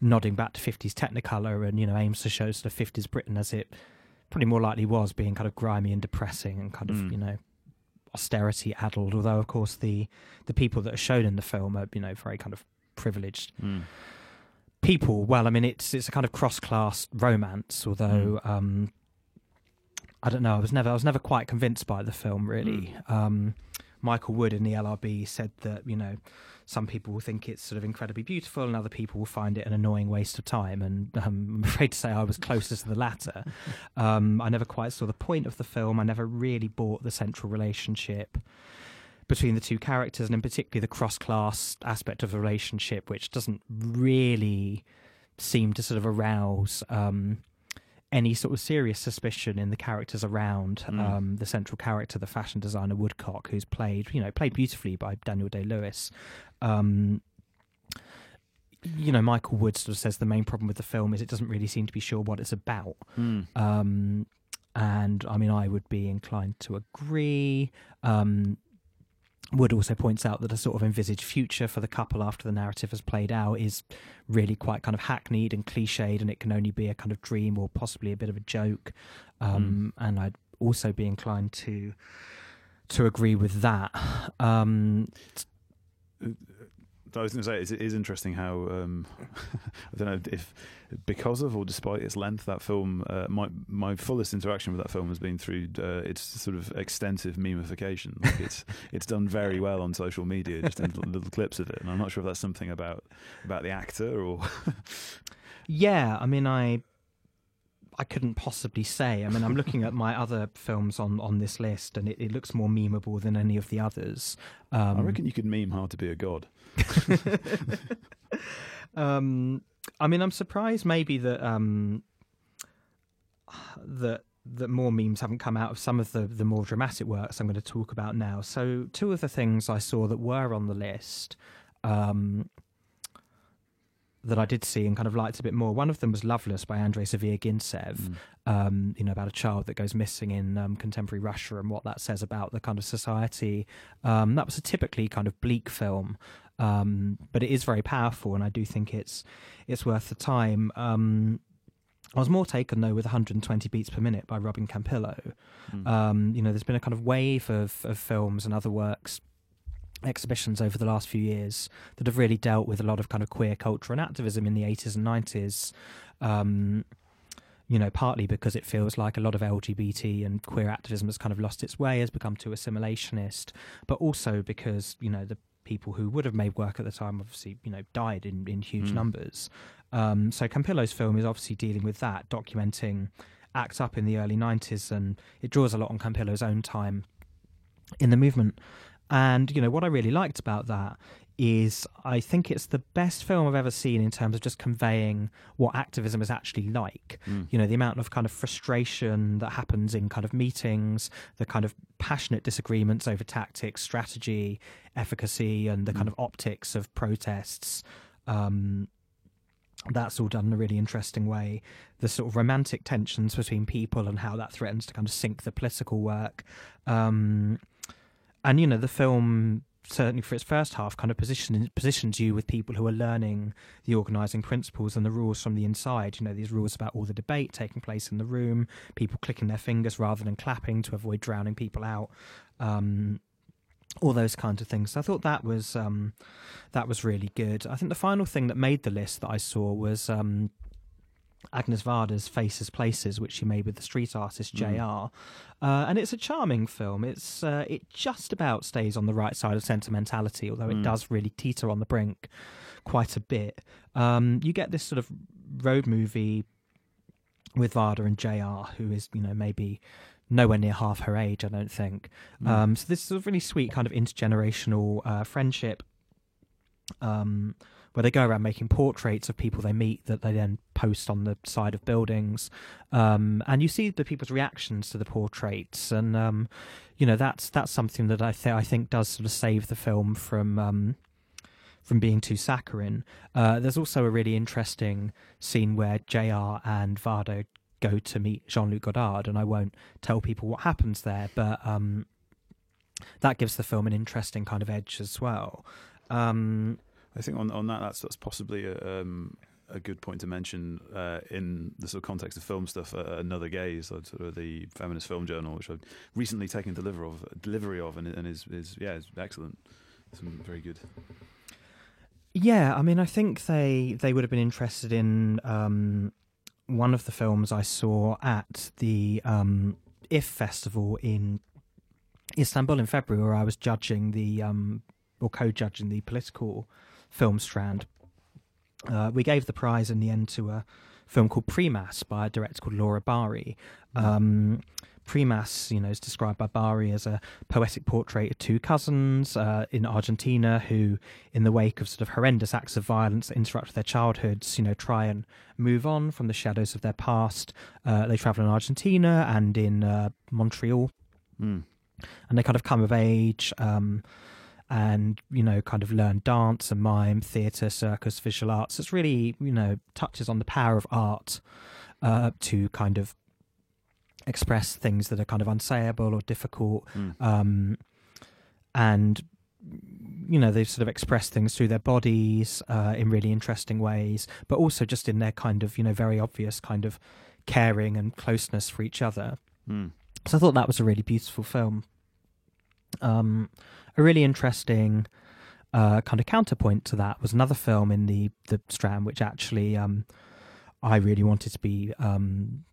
nodding back to fifties Technicolor, and, you know, aims to show sort of fifties Britain as it probably more likely was, being kind of grimy and depressing and kind of, mm. you know, austerity addled, although of course the the people that are shown in the film are, you know, very kind of privileged mm. people. Well, I mean, it's it's a kind of cross-class romance, although mm. um I don't know, I was never I was never quite convinced by the film, really. mm. um Michael Wood in the L R B said that, you know, some people will think it's sort of incredibly beautiful and other people will find it an annoying waste of time. And um, I'm afraid to say I was closest to the latter. Um, I never quite saw the point of the film. I never really bought the central relationship between the two characters, and in particular the cross-class aspect of the relationship, which doesn't really seem to sort of arouse um, any sort of serious suspicion in the characters around mm. um, the central character, the fashion designer Woodcock, who's played, you know, played beautifully by Daniel Day-Lewis. Um, you know, Michael Wood sort of says the main problem with the film is it doesn't really seem to be sure what it's about. Mm. Um, and, I mean, I would be inclined to agree. Um, Wood also points out that a sort of envisaged future for the couple after the narrative has played out is really quite kind of hackneyed and cliched, and it can only be a kind of dream or possibly a bit of a joke. Um, mm. And I'd also be inclined to to agree with that. Um, I was going to say, it is interesting how, um, I don't know if because of or despite its length, that film, uh, my my fullest interaction with that film has been through uh, its sort of extensive memification. Like it's it's done very well on social media, just in little clips of it. And I'm not sure if that's something about about the actor or... Yeah, I mean, I... I couldn't possibly say. I mean, I'm looking at my other films on, on this list, and it, it looks more memeable than any of the others. Um, I reckon you could meme Hard to Be a God. um, I mean, I'm surprised maybe that um, that that more memes haven't come out of some of the, the more dramatic works I'm going to talk about now. So two of the things I saw that were on the list um, that I did see and kind of liked a bit more. One of them was Loveless by Andrei Savir-Gintsev, mm. um, you know, about a child that goes missing in um, contemporary Russia and what that says about the kind of society. Um, that was a typically kind of bleak film, Um, but it is very powerful, and I do think it's it's worth the time. Um, I was more taken, though, with one hundred twenty beats per minute by Robin Campillo. Mm. Um, you know, there's been a kind of wave of, of films and other works, exhibitions over the last few years that have really dealt with a lot of kind of queer culture and activism in the eighties and nineties, um, you know, partly because it feels like a lot of L G B T and queer activism has kind of lost its way, has become too assimilationist, but also because, you know, the people who would have made work at the time obviously, you know, died in, in huge mm. numbers. Um, so Campillo's film is obviously dealing with that, documenting ACT UP in the early nineties, and it draws a lot on Campillo's own time in the movement. And, you know, what I really liked about that is I think it's the best film I've ever seen in terms of just conveying what activism is actually like. Mm. You know, the amount of kind of frustration that happens in kind of meetings, the kind of passionate disagreements over tactics, strategy, efficacy, and the mm. kind of optics of protests. Um, that's all done in a really interesting way. The sort of romantic tensions between people and how that threatens to kind of sink the political work. Um, and, you know, the film, certainly for its first half, kind of position, positions you with people who are learning the organising principles and the rules from the inside. You know, these rules about all the debate taking place in the room, people clicking their fingers rather than clapping to avoid drowning people out, um, all those kinds of things. So I thought that was um, that was really good. I think the final thing that made the list that I saw was um, Agnes Varda's Faces Places, which she made with the street artist J R. Mm. Uh, and it's a charming film. It's uh, it just about stays on the right side of sentimentality, although mm. it does really teeter on the brink quite a bit. Um, you get this sort of road movie with Varda and J R, who is, you know, maybe nowhere near half her age, I don't think. Mm. Um, so this is a really sweet kind of intergenerational uh, friendship, um, where they go around making portraits of people they meet that they then post on the side of buildings. Um, and you see the people's reactions to the portraits. And, um, you know, that's that's something that I, th- I think does sort of save the film from um, from being too saccharine. Uh, there's also a really interesting scene where J R and Varda go to meet Jean-Luc Godard. And I won't tell people what happens there, but um, that gives the film an interesting kind of edge as well. Um I think on, on that, that's that's possibly a, um, a good point to mention uh, in the sort of context of film stuff. Uh, Another Gaze, sort of the feminist film journal, which I've recently taken delivery of, delivery of, and, and is is yeah, is excellent. It's very good. Yeah, I mean, I think they they would have been interested in um, one of the films I saw at the um, I F Festival in Istanbul in February, where I was judging the um, or co-judging the political film strand. Uh, we gave the prize in the end to a film called Primas by a director called Laura Bari. Um, Primas, you know, is described by Bari as a poetic portrait of two cousins uh, in Argentina who, in the wake of sort of horrendous acts of violence that interrupt their childhoods, you know, try and move on from the shadows of their past. Uh, they travel in Argentina and in uh, Montreal. Mm. And they kind of come of age, um, and, you know, kind of learn dance and mime, theatre, circus, visual arts. It's really, you know, touches on the power of art uh, to kind of express things that are kind of unsayable or difficult. Mm. Um, and, you know, they sort of express things through their bodies uh, in really interesting ways, but also just in their kind of, you know, very obvious kind of caring and closeness for each other. Mm. So I thought that was a really beautiful film. Um, a really interesting uh, kind of counterpoint to that was another film in the, the strand, which actually um, I really wanted to be um,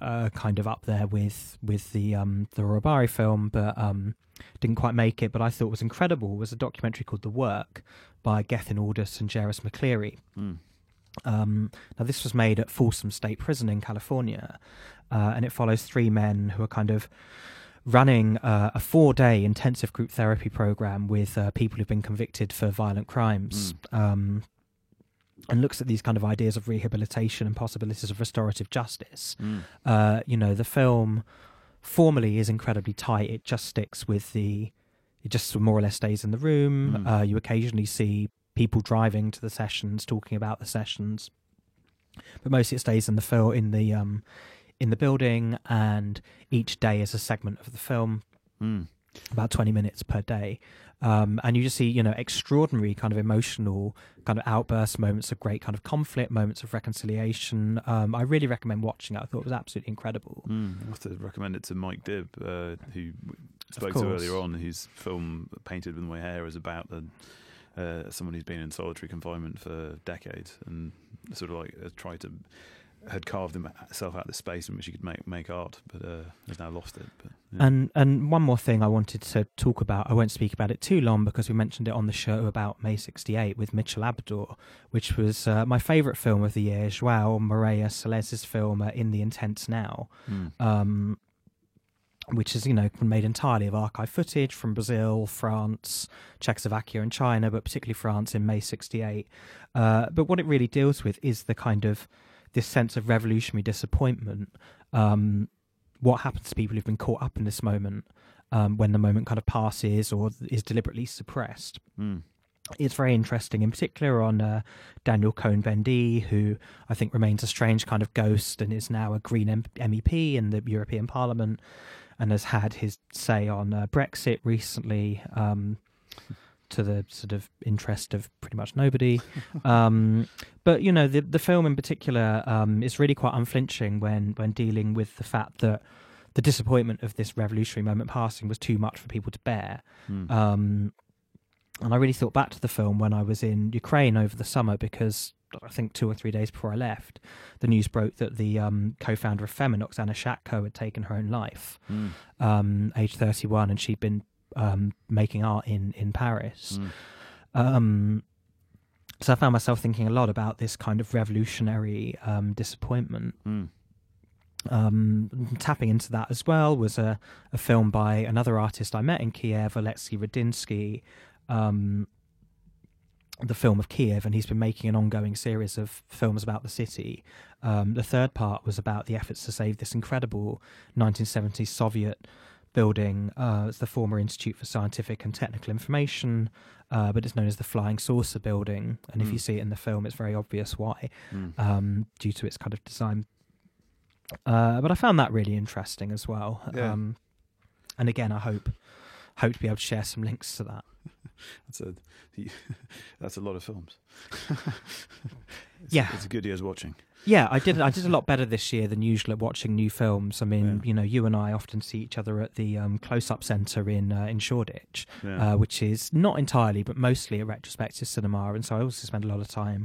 uh, kind of up there with with the um, the Robari film, but um, didn't quite make it, but I thought was incredible, was a documentary called The Work by Gethin Aldous and Jerris McCleary. Mm. Um, now, this was made at Folsom State Prison in California, uh, and it follows three men who are kind of running uh, a four-day intensive group therapy program with uh, people who've been convicted for violent crimes, mm. um, and looks at these kind of ideas of rehabilitation and possibilities of restorative justice. Mm. Uh, you know, the film formally is incredibly tight. It just sticks with the, it just more or less stays in the room. Mm. Uh, you occasionally see people driving to the sessions, talking about the sessions, but mostly it stays in the film, in the um in the building, and each day is a segment of the film. Mm. about twenty minutes per day. Um, and you just see, you know, extraordinary kind of emotional kind of outbursts, moments of great kind of conflict, moments of reconciliation. Um, I really recommend watching it. I thought it was absolutely incredible. Mm, I have to recommend it to Mike Dibb, uh, who spoke to earlier on, whose film Painted With My Hair is about the, uh, someone who's been in solitary confinement for decades and sort of like uh, try to... had carved himself out of the space in which he could make make art, but uh, has now lost it. But, yeah. And and one more thing I wanted to talk about, I won't speak about it too long because we mentioned it on the show about May sixty-eight with Mitchell Abdor, which was uh, my favourite film of the year, João Moreira Sales's film uh, In the Intense Now, mm. um, which is, you know, made entirely of archive footage from Brazil, France, Czechoslovakia and China, but particularly France in May sixty-eight. Uh, but what it really deals with is the kind of this sense of revolutionary disappointment, um, what happens to people who've been caught up in this moment um, when the moment kind of passes or is deliberately suppressed. Mm. It's very interesting, in particular on uh, Daniel Cohn-Bendit, who I think remains a strange kind of ghost and is now a Green M- MEP in the European Parliament and has had his say on uh, Brexit recently, um, to the sort of interest of pretty much nobody. Um, but, you know, the the film in particular um, is really quite unflinching when, when dealing with the fact that the disappointment of this revolutionary moment passing was too much for people to bear. Mm. Um, and I really thought back to the film when I was in Ukraine over the summer because I think two or three days before I left, the news broke that the um, co-founder of Femin, Oksana Shatko, had taken her own life, mm. um, age thirty-one, and she'd been Um, making art in, in Paris. Mm. Um, so I found myself thinking a lot about this kind of revolutionary um, disappointment. Mm. Um, tapping into that as well was a, a film by another artist I met in Kiev, Oleksiy Radinsky, um, the film of Kiev, and he's been making an ongoing series of films about the city. Um, the third part was about the efforts to save this incredible nineteen seventies Soviet building. Uh, it's the former Institute for Scientific and Technical Information, uh, but it's known as the Flying Saucer Building. And mm. if you see it in the film, it's very obvious why, mm. um, due to its kind of design. Uh, but I found that really interesting as well. Yeah. Um, and again, I hope hope to be able to share some links to that. That's a that's a lot of films. it's, yeah, it's a good year's watching. Yeah, I did. I did a lot better this year than usual at watching new films. I mean, yeah. you know, you and I often see each other at the um, Close-Up Centre in uh, in Shoreditch, yeah. uh, which is not entirely, but mostly a retrospective cinema. And so I also spend a lot of time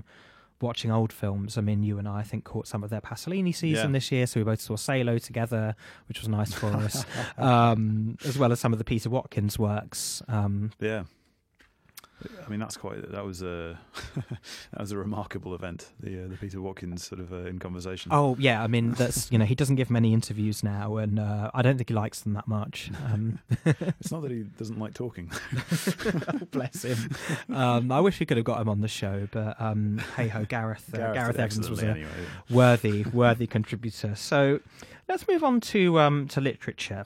watching old films. I mean, you and I, I think, caught some of their Pasolini season yeah. this year, so we both saw Salo together, which was nice for us, um, as well as some of the Peter Watkins works. Um, yeah. I mean, that's quite. That was a that was a remarkable event. The uh, the Peter Watkins sort of uh, in conversation. Oh yeah, I mean that's you know he doesn't give many interviews now, and uh, I don't think he likes them that much. Um. It's not that he doesn't like talking. Oh, bless him. Um, I wish we could have got him on the show, but um, hey ho, Gareth. Uh, Gareth, Gareth Evans was a anyway. worthy worthy contributor. So let's move on to um, to literature.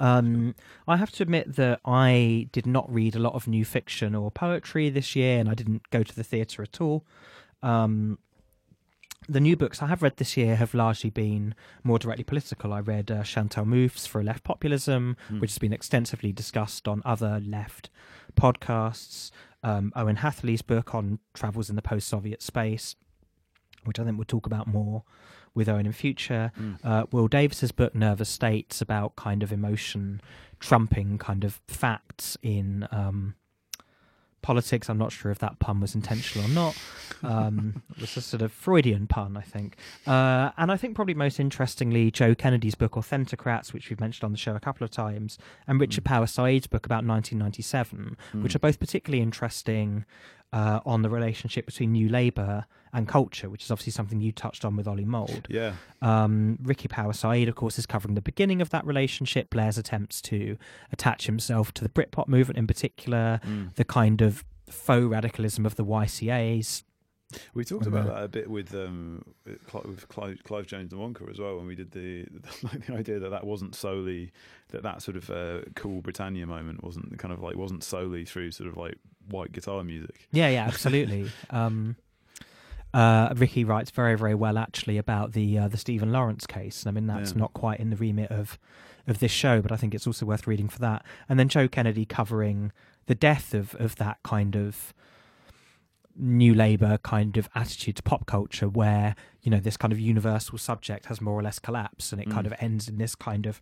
Um, I have to admit that I did not read a lot of new fiction or poetry this year, and I didn't go to the theatre at all. Um, the new books I have read this year have largely been more directly political. I read uh, Chantal Mouffe for Left Populism, mm. which has been extensively discussed on other left podcasts. Um, Owen Hathley's book on travels in the post-Soviet space, which I think we'll talk about more with Owen in future. Mm. Uh, Will Davis's book, Nervous States, about kind of emotion trumping kind of facts in um, politics. I'm not sure if that pun was intentional or not. Um, it was a sort of Freudian pun, I think. Uh, and I think probably most interestingly, Joe Kennedy's book, Authentocrats, which we've mentioned on the show a couple of times, and Richard mm. Power Said's book about nineteen ninety-seven, mm. which are both particularly interesting Uh, on the relationship between New Labour and culture, which is obviously something you touched on with Ollie Mould. Yeah. Um, Ricky Power Said, of course, is covering the beginning of that relationship, Blair's attempts to attach himself to the Britpop movement in particular, mm. the kind of faux radicalism of the Y C As. We talked about that a bit with um, with Clive, Clive Jones-Nwonka as well when we did the, the the idea that that wasn't solely that that sort of uh, cool Britannia moment wasn't kind of like wasn't solely through sort of like white guitar music. Yeah, yeah, absolutely. um, uh, Ricky writes very, very well actually about the uh, the Stephen Lawrence case. I mean, that's yeah. not quite in the remit of of this show, but I think it's also worth reading for that. And then Joe Kennedy covering the death of, of that kind of New Labour kind of attitude to pop culture, where, you know, this kind of universal subject has more or less collapsed, and it mm. kind of ends in this kind of,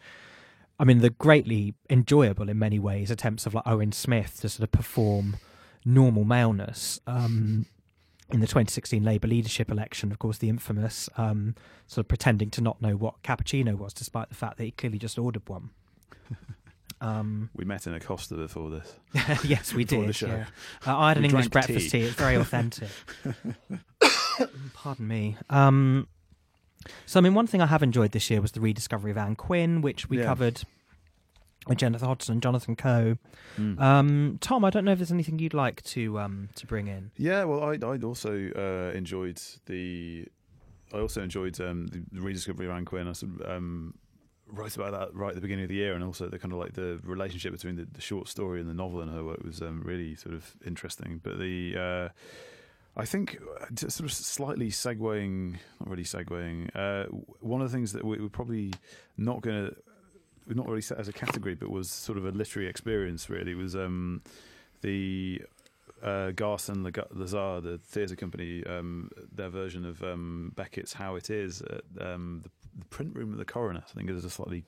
I mean, the greatly enjoyable in many ways attempts of like Owen Smith to sort of perform normal maleness. Um, in the twenty sixteen Labour leadership election, of course, the infamous um, sort of pretending to not know what cappuccino was, despite the fact that he clearly just ordered one. Um, we met in a Costa before this. Yes, we did. Yeah. Uh, I had an we English breakfast tea. tea. It's very authentic. Pardon me. Um, so, I mean, one thing I have enjoyed this year was the rediscovery of Anne Quinn, which we yeah. covered with Jennifer Hodgson and Jonathan Coe. Mm. Um, Tom, I don't know if there's anything you'd like to um, to bring in. Yeah, well, I I also uh, enjoyed the. I also enjoyed um, the rediscovery of Anne Quinn. I sort of, um, wrote about that right at the beginning of the year, and also the kind of like the relationship between the, the short story and the novel and her work was um, really sort of interesting. But the uh, I think sort of slightly segueing, not really segueing. Uh, one of the things that we, we're probably not going to. Not really set as a category, but was sort of a literary experience, really. It was um, the uh, Garson Lazar, the theatre company, um, their version of um, Beckett's How It Is, at, um, the, the Print Room of the Coroner, I think is a slightly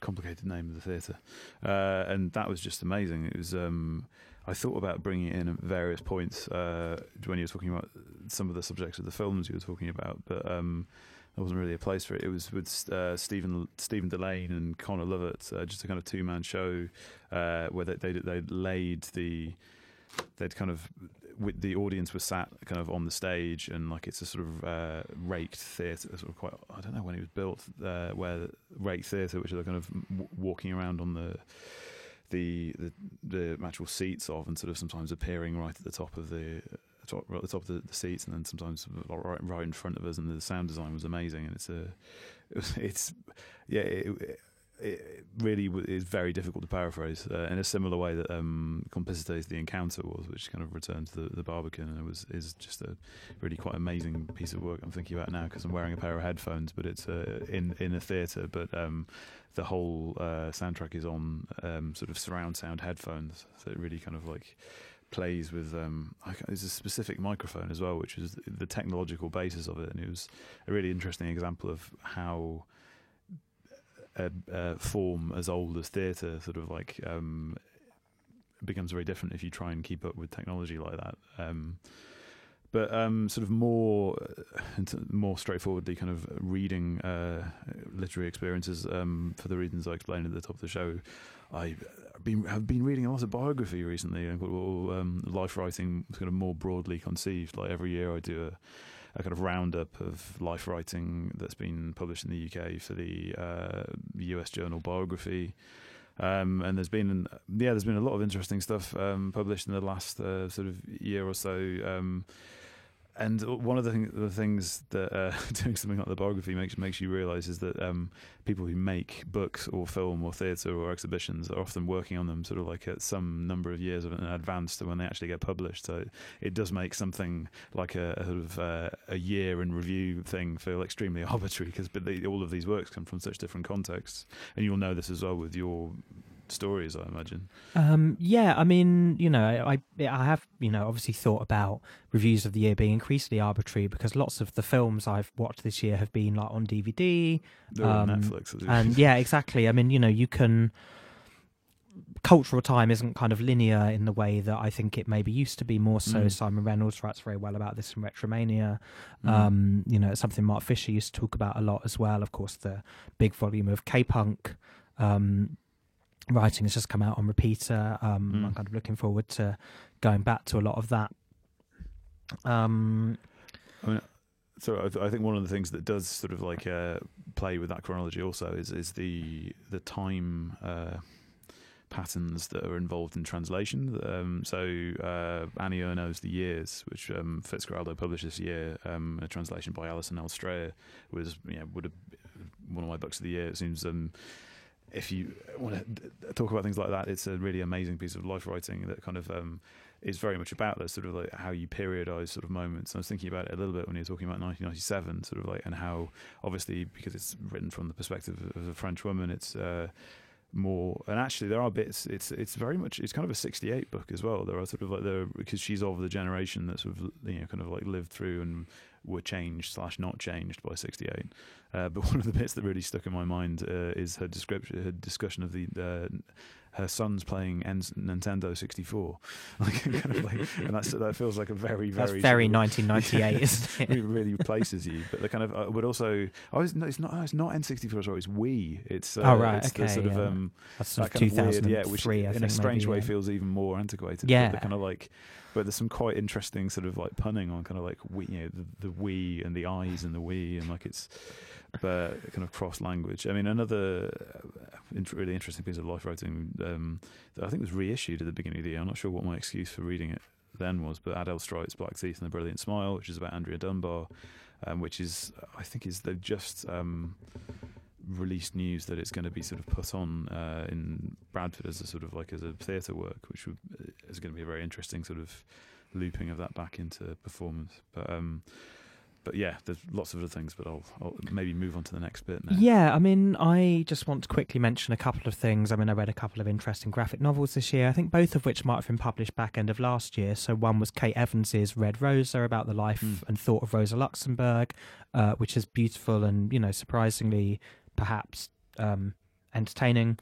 complicated name of the theatre. Uh, and that was just amazing. It was. Um, I thought about bringing it in at various points uh, when you were talking about some of the subjects of the films you were talking about, but... Um, there wasn't really a place for it. It was with uh, Stephen Stephen Delane and Connor Lovett, uh, just a kind of two-man show uh, where they, they they laid the they'd kind of with the audience was sat kind of on the stage, and like it's a sort of uh, raked theatre, sort of quite I don't know when it was built, uh, where the raked theatre, which they're kind of w- walking around on the. The, the the actual seats of, and sort of sometimes appearing right at the top of the top, right at the top of the, the seats, and then sometimes right, right in front of us. And the sound design was amazing, and it's a it was, it's yeah it, it really is very difficult to paraphrase uh, in a similar way that um, Complicité's The Encounter was, which kind of returned to the, the Barbican, and it was is just a really quite amazing piece of work. I'm thinking about now because I'm wearing a pair of headphones, but it's uh, in in a theatre, but. Um, The whole uh, soundtrack is on um, sort of surround sound headphones, so it really kind of like plays with. Um, I there's a specific microphone as well, which is the technological basis of it, and it was a really interesting example of how a, a form as old as theatre sort of like um, becomes very different if you try and keep up with technology like that. Um, But um, sort of more, more straightforwardly, kind of reading uh, literary experiences. Um, for the reasons I explained at the top of the show, I been, have been reading a lot of biography recently, and um, life writing was kind of more broadly conceived. Like every year, I do a, a kind of roundup of life writing that's been published in the U K for the uh, U S journal Biography. Um, and there's been, yeah, there's been a lot of interesting stuff um, published in the last uh, sort of year or so. Um, and one of the, thing, the things that uh, doing something like the Biography makes makes you realise is that um, people who make books or film or theatre or exhibitions are often working on them sort of like at some number of years in advance to when they actually get published. So it, it does make something like a, a sort of uh, a year in review thing feel extremely arbitrary, because but they, all of these works come from such different contexts, and you'll know this as well with your stories, I imagine. Um, yeah, I mean, you know, I I have, you know, obviously thought about reviews of the year being increasingly arbitrary, because lots of the films I've watched this year have been like on D V D. They're um, on Netflix. And yeah, exactly. I mean, you know, you can... Cultural time isn't kind of linear in the way that I think it maybe used to be more so. Mm. Simon Reynolds writes very well about this in Retromania. Mm. Um, you know, it's something Mark Fisher used to talk about a lot as well. Of course, the big volume of K-Punk um writing has just come out on Repeater. Um, mm. I'm kind of looking forward to going back to a lot of that. Um, I mean, so I, th- I think one of the things that does sort of like uh, play with that chronology also is is the the time uh, patterns that are involved in translation. Um, so uh, Annie Ernaux's The Years, which um, Fitzcarraldo published this year, um, a translation by Alison Elstrayer, was you know, would have one of my books of the year. It seems. Um, if you want to talk about things like that, it's a really amazing piece of life writing that kind of um, is very much about that sort of like how you periodise sort of moments. And I was thinking about it a little bit when you were talking about nineteen ninety-seven, sort of like, and how obviously because it's written from the perspective of a French woman, it's uh, more. And actually, there are bits. It's it's very much. It's kind of a sixty-eight book as well. There are sort of like the because she's of the generation that sort of you know kind of like lived through and were changed slash not changed by sixty-eight. Uh, but one of the bits that really stuck in my mind uh, is her description, her discussion of the uh, her son's playing N- Nintendo sixty-four. Like, kind of like, and that's, that feels like a very, very... That's very nineteen ninety-eight, yeah, isn't it? It really places you. But the kind of, uh, but also, oh, it's, no, it's not, it's not N sixty-four, sorry, it's Wii. It's, uh, oh, right, it's okay, the sort yeah. of, um, that's sort that of two thousand three, weird, yeah, which I in a strange maybe, way yeah. feels even more antiquated. Yeah. But the kind of like, but there's some quite interesting sort of like punning on kind of like, we, you know, the, the we and the eyes and the we and like it's, but kind of cross language. I mean, another really interesting piece of life writing um, that I think was reissued at the beginning of the year. I'm not sure what my excuse for reading it then was, but Adele Strite's Black Teeth and the Brilliant Smile, which is about Andrea Dunbar, um, which is, I think is they've just um, released news that it's going to be sort of put on uh, in Bradford as a sort of like as a theatre work, which would, is going to be a very interesting sort of looping of that back into performance. But um But yeah, there's lots of other things, but I'll, I'll maybe move on to the next bit now. Yeah, I mean, I just want to quickly mention a couple of things. I mean, I read a couple of interesting graphic novels this year, I think both of which might have been published back end of last year. So one was Kate Evans's Red Rosa, about the life mm. and thought of Rosa Luxemburg, uh, which is beautiful and, you know, surprisingly perhaps um, entertaining.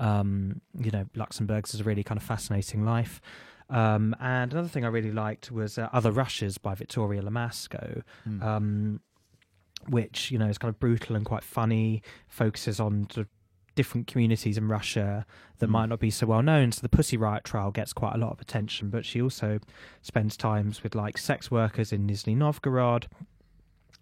Um, you know, Luxemburg's is a really kind of fascinating life. Um, and another thing I really liked was uh, Other Rushes by Victoria Lamasco, mm. um, which, you know, is kind of brutal and quite funny, focuses on sort of different communities in Russia that mm. might not be so well known. So the Pussy Riot trial gets quite a lot of attention, but she also spends times with like sex workers in Nizhny Novgorod,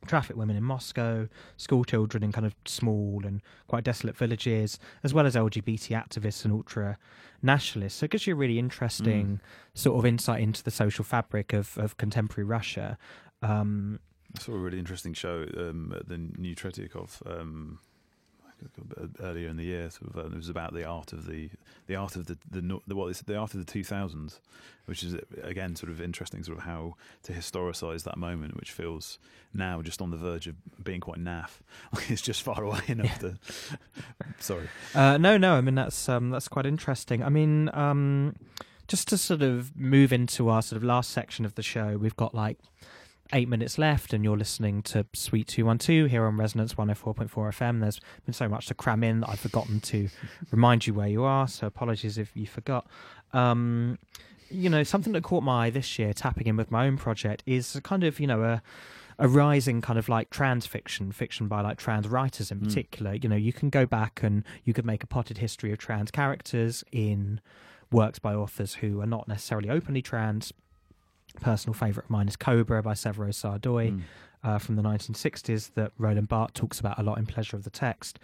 traffic women in Moscow, school children in kind of small and quite desolate villages, as well as L G B T activists and ultra-nationalists. So it gives you a really interesting mm. sort of insight into the social fabric of, of contemporary Russia. Um, I saw a really interesting show um, at the New Tretiakov um earlier in the year, sort of, uh, it was about the art of the the art of the the, the what is the art of the two thousands, which is again sort of interesting, sort of how to historicise that moment, which feels now just on the verge of being quite naff. Like it's just far away enough yeah. to. Sorry. Uh, no, no. I mean that's um, that's quite interesting. I mean, um, just to sort of move into our sort of last section of the show, we've got like eight minutes left and you're listening to Suite two twelve here on Resonance one oh four point four F M. There's been so much to cram in that I've forgotten to remind you where you are, so apologies if you forgot. Um, you know, something that caught my eye this year, tapping in with my own project, is kind of, you know, a a rising kind of like trans fiction, fiction by like trans writers in particular. Mm. You know, you can go back and you could make a potted history of trans characters in works by authors who are not necessarily openly trans. Personal favourite of mine is Cobra by Severo Sardoy mm. uh, from the nineteen sixties that Roland Barthes talks about a lot in Pleasure of the Text.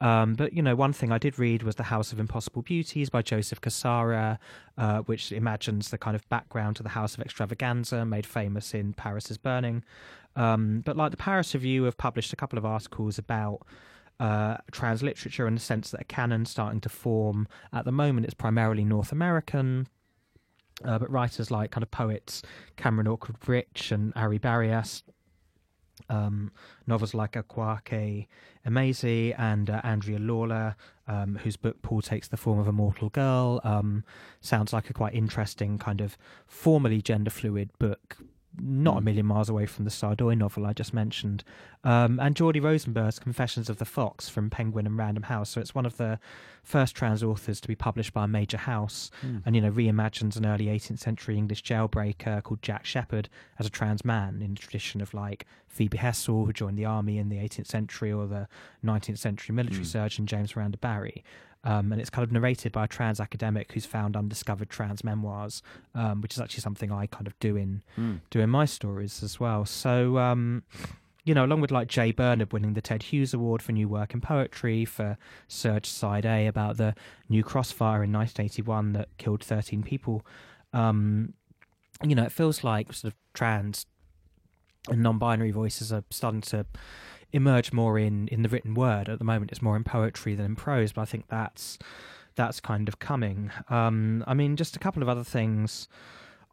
Mm. Um, but, you know, one thing I did read was The House of Impossible Beauties by Joseph Cassara, uh, which imagines the kind of background to the House of Extravaganza made famous in Paris is Burning. Um, but like the Paris Review have published a couple of articles about Uh, trans literature in the sense that a canon starting to form. At the moment, it's primarily North American. Uh, but writers like kind of poets Cameron Awkward-Rich and Ari Barrias, um, novels like Akwaeke Emezi and uh, Andrea Lawler, um, whose book Paul Takes the Form of a Mortal Girl, um, sounds like a quite interesting kind of formerly gender-fluid book, not a million miles away from the Sardoy novel I just mentioned. Um, and Jordi Rosenberg's Confessions of the Fox from Penguin and Random House. So it's one of the first trans authors to be published by a major house mm. and, you know, reimagines an early eighteenth century English jailbreaker called Jack Sheppard as a trans man in the tradition of like Phoebe Hessel, who joined the army in the eighteenth century, or the nineteenth century military mm. surgeon James Miranda Barry. Um, and it's kind of narrated by a trans academic who's found undiscovered trans memoirs, um, which is actually something I kind of do in mm. do in my stories as well. So, um, you know, along with like Jay Bernard winning the Ted Hughes Award for New Work in Poetry for Surge Side A about the new crossfire in nineteen eighty-one that killed thirteen people, um, you know, it feels like sort of trans and non-binary voices are starting to emerge more in, in the written word. At the moment, it's more in poetry than in prose, but I think that's that's kind of coming. Um, I mean, just a couple of other things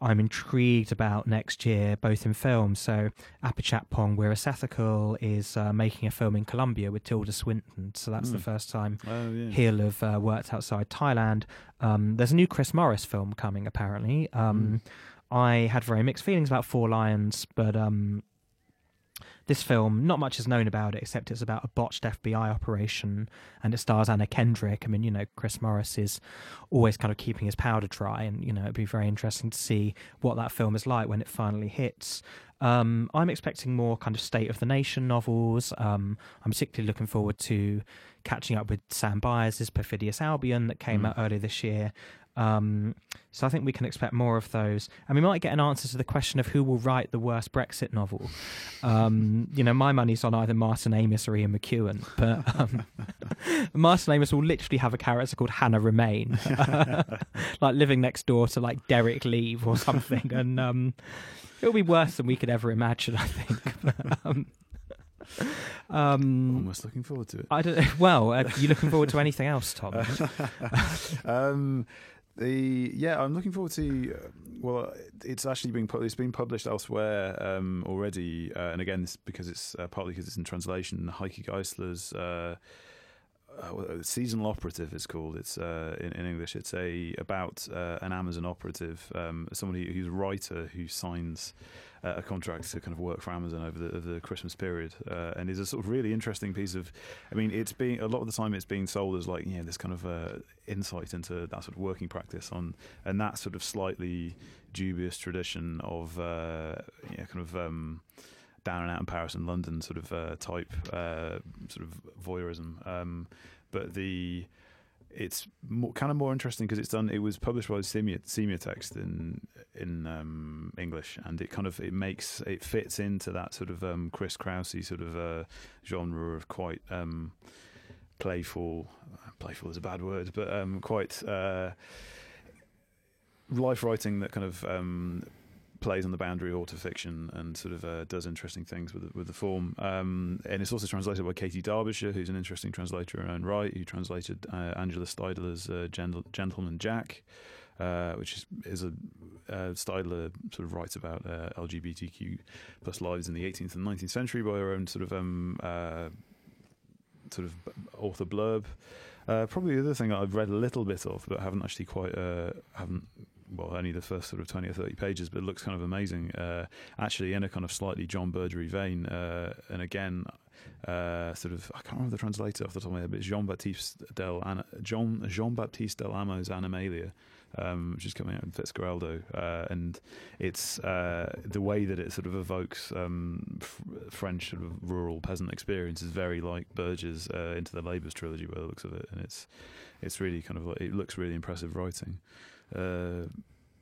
I'm intrigued about next year, both in film. So Apichapong, We're a Sethical, is uh, making a film in Colombia with Tilda Swinton. So that's mm. the first time oh, yeah. he'll have uh, worked outside Thailand. Um, there's a new Chris Morris film coming, apparently. Um, mm. I had very mixed feelings about Four Lions, but um, this film, not much is known about it, except it's about a botched F B I operation, and it stars Anna Kendrick. I mean, you know, Chris Morris is always kind of keeping his powder dry, and, you know, it'd be very interesting to see what that film is like when it finally hits. Um, I'm expecting more kind of state of the nation novels. Um, I'm particularly looking forward to catching up with Sam Byers' Perfidious Albion that came mm. out earlier this year. Um, so I think we can expect more of those. And we might get an answer to the question of who will write the worst Brexit novel. Um, you know, my money's on either Martin Amis or Ian McEwan. But um, Martin Amis will literally have a character called Hannah Remain, like living next door to like Derek Leave or something. And um, it'll be worse than we could ever imagine, I think. But, um, Um, almost looking forward to it. I don't. Well, are you looking forward to anything else, Tom? um, the yeah, I'm looking forward to. Uh, well, it's actually been it's been published elsewhere um, already, uh, and again, this because it's uh, partly because it's in translation. Heike Geisler's uh, uh, Seasonal Operative is called. It's uh, in, in English. It's a about uh, an Amazon operative, um, somebody who's a writer who signs a contract to kind of work for Amazon over the, over the Christmas period, uh, and is a sort of really interesting piece of. I mean, it's being a lot of the time it's being sold as like, you know, this kind of uh, insight into that sort of working practice on, and that sort of slightly dubious tradition of uh, you know, kind of um, down and out in Paris and London sort of uh, type uh, sort of voyeurism, um, but the. It's more, kind of more interesting because it's done. It was published by Semiotext in in um, English, and it kind of it makes it fits into that sort of um, Chris Krausey sort of uh, genre of quite um, playful. Playful is a bad word, but um, quite uh, life writing that kind of um, plays on the boundary of autofiction and sort of uh, does interesting things with the, with the form. Um, and it's also translated by Katie Derbyshire, who's an interesting translator in her own right, who translated uh, Angela Steidler's uh, Gentle- Gentleman Jack, uh, which is, is a uh, Steidler sort of writes about uh, L G B T Q plus lives in the eighteenth and nineteenth century by her own sort of um, uh, sort of author blurb. Uh, probably the other thing that I've read a little bit of, but haven't actually quite uh, haven't. Well, only the first sort of twenty or thirty pages, but it looks kind of amazing. Uh, actually, in a kind of slightly John Berger vein, uh, and again, uh, sort of I can't remember the translator off the top of my head, but it's Jean Baptiste Del Ana, Jean Jean Baptiste Del Amo's Animalia, um, which is coming out in Fitzcarraldo, uh, and it's uh, the way that it sort of evokes um, f- French sort of rural peasant experience is very like Berger's uh, Into the Labours trilogy, by the looks of it, and it's it's really kind of like, it looks really impressive writing. Uh,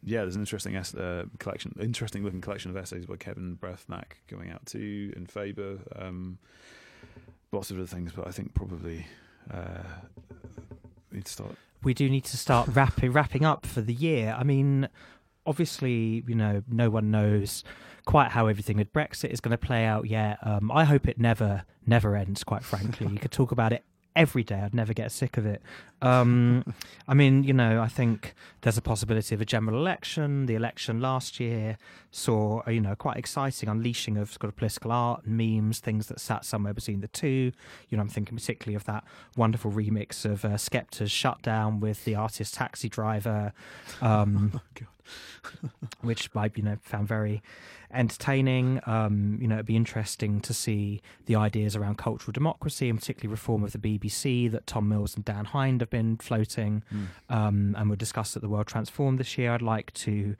yeah, there's an interesting uh, collection, interesting looking collection of essays by Kevin Brethnak going out too, and Faber, um, lots of other things. But I think probably uh, we need to start. We do need to start wrapping wrapping up for the year. I mean, obviously, you know, no one knows quite how everything with Brexit is going to play out yet. Um, I hope it never never ends. Quite frankly, you could talk about it every day. I'd never get sick of it. Um, I mean, you know, I think there's a possibility of a general election. The election last year saw, you know, quite exciting unleashing of sort of political art and memes, things that sat somewhere between the two. You know, I'm thinking particularly of that wonderful remix of uh, Skepta's Shutdown with the artist Taxi Driver. Um, oh, God. which I, you know, found very entertaining. Um, you know, it'd be interesting to see the ideas around cultural democracy and particularly reform of the B B C that Tom Mills and Dan Hind have been floating, mm. um, and we'll discuss at the World Transform this year. I'd like to,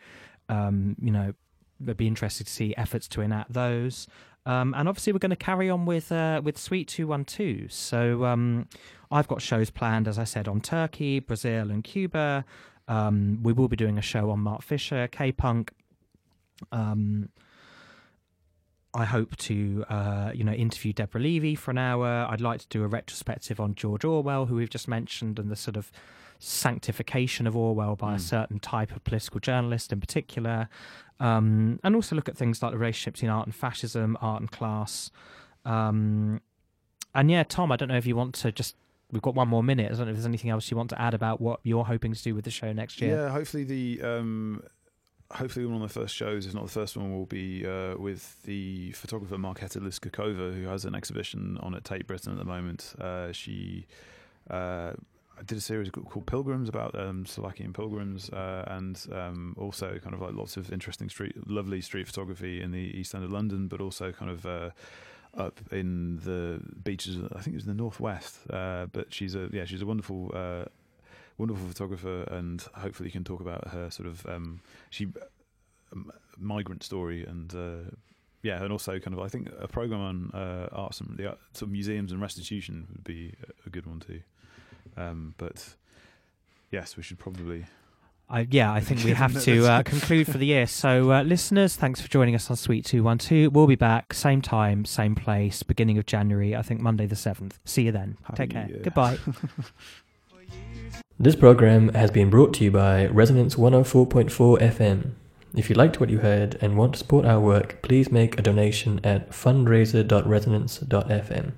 um, you know, it'd be interesting to see efforts to enact those. Um, and obviously we're going to carry on with uh, with Suite two twelve. So um, I've got shows planned, as I said, on Turkey, Brazil and Cuba. Um, we will be doing a show on Mark Fisher, K-Punk. Um, I hope to, uh, you know, interview Deborah Levy for an hour. I'd like to do a retrospective on George Orwell, who we've just mentioned, and the sort of sanctification of Orwell by mm. a certain type of political journalist in particular. Um, and also look at things like the relationship between art and fascism, art and class. Um, And yeah, Tom, I don't know if you want to just, we've got one more minute. I don't know if there's anything else you want to add about what you're hoping to do with the show next year. Yeah, hopefully the um, hopefully one of the first shows, if not the first one, will be uh, with the photographer Marketa Liskakova, who has an exhibition on at Tate Britain at the moment. Uh, she uh, did a series called Pilgrims about um, Slovakian pilgrims, uh, and um, also kind of like lots of interesting street, lovely street photography in the East End of London, but also kind of... Uh, up in the beaches, I think it was in the northwest. Uh, but she's a yeah, she's a wonderful, uh, wonderful photographer, and hopefully can talk about her sort of um, she um, migrant story, and uh, yeah, and also kind of I think a program on uh, arts and the sort of museums and restitution would be a good one too. Um, but yes, we should probably. Uh, yeah, I think we have to uh, conclude for the year. So, uh, listeners, thanks for joining us on Suite two twelve. We'll be back, same time, same place, beginning of January, I think Monday the seventh. See you then. Happy Take care. Year. Goodbye. This program has been brought to you by Resonance one oh four point four F M. If you liked what you heard and want to support our work, please make a donation at fundraiser dot resonance dot f m.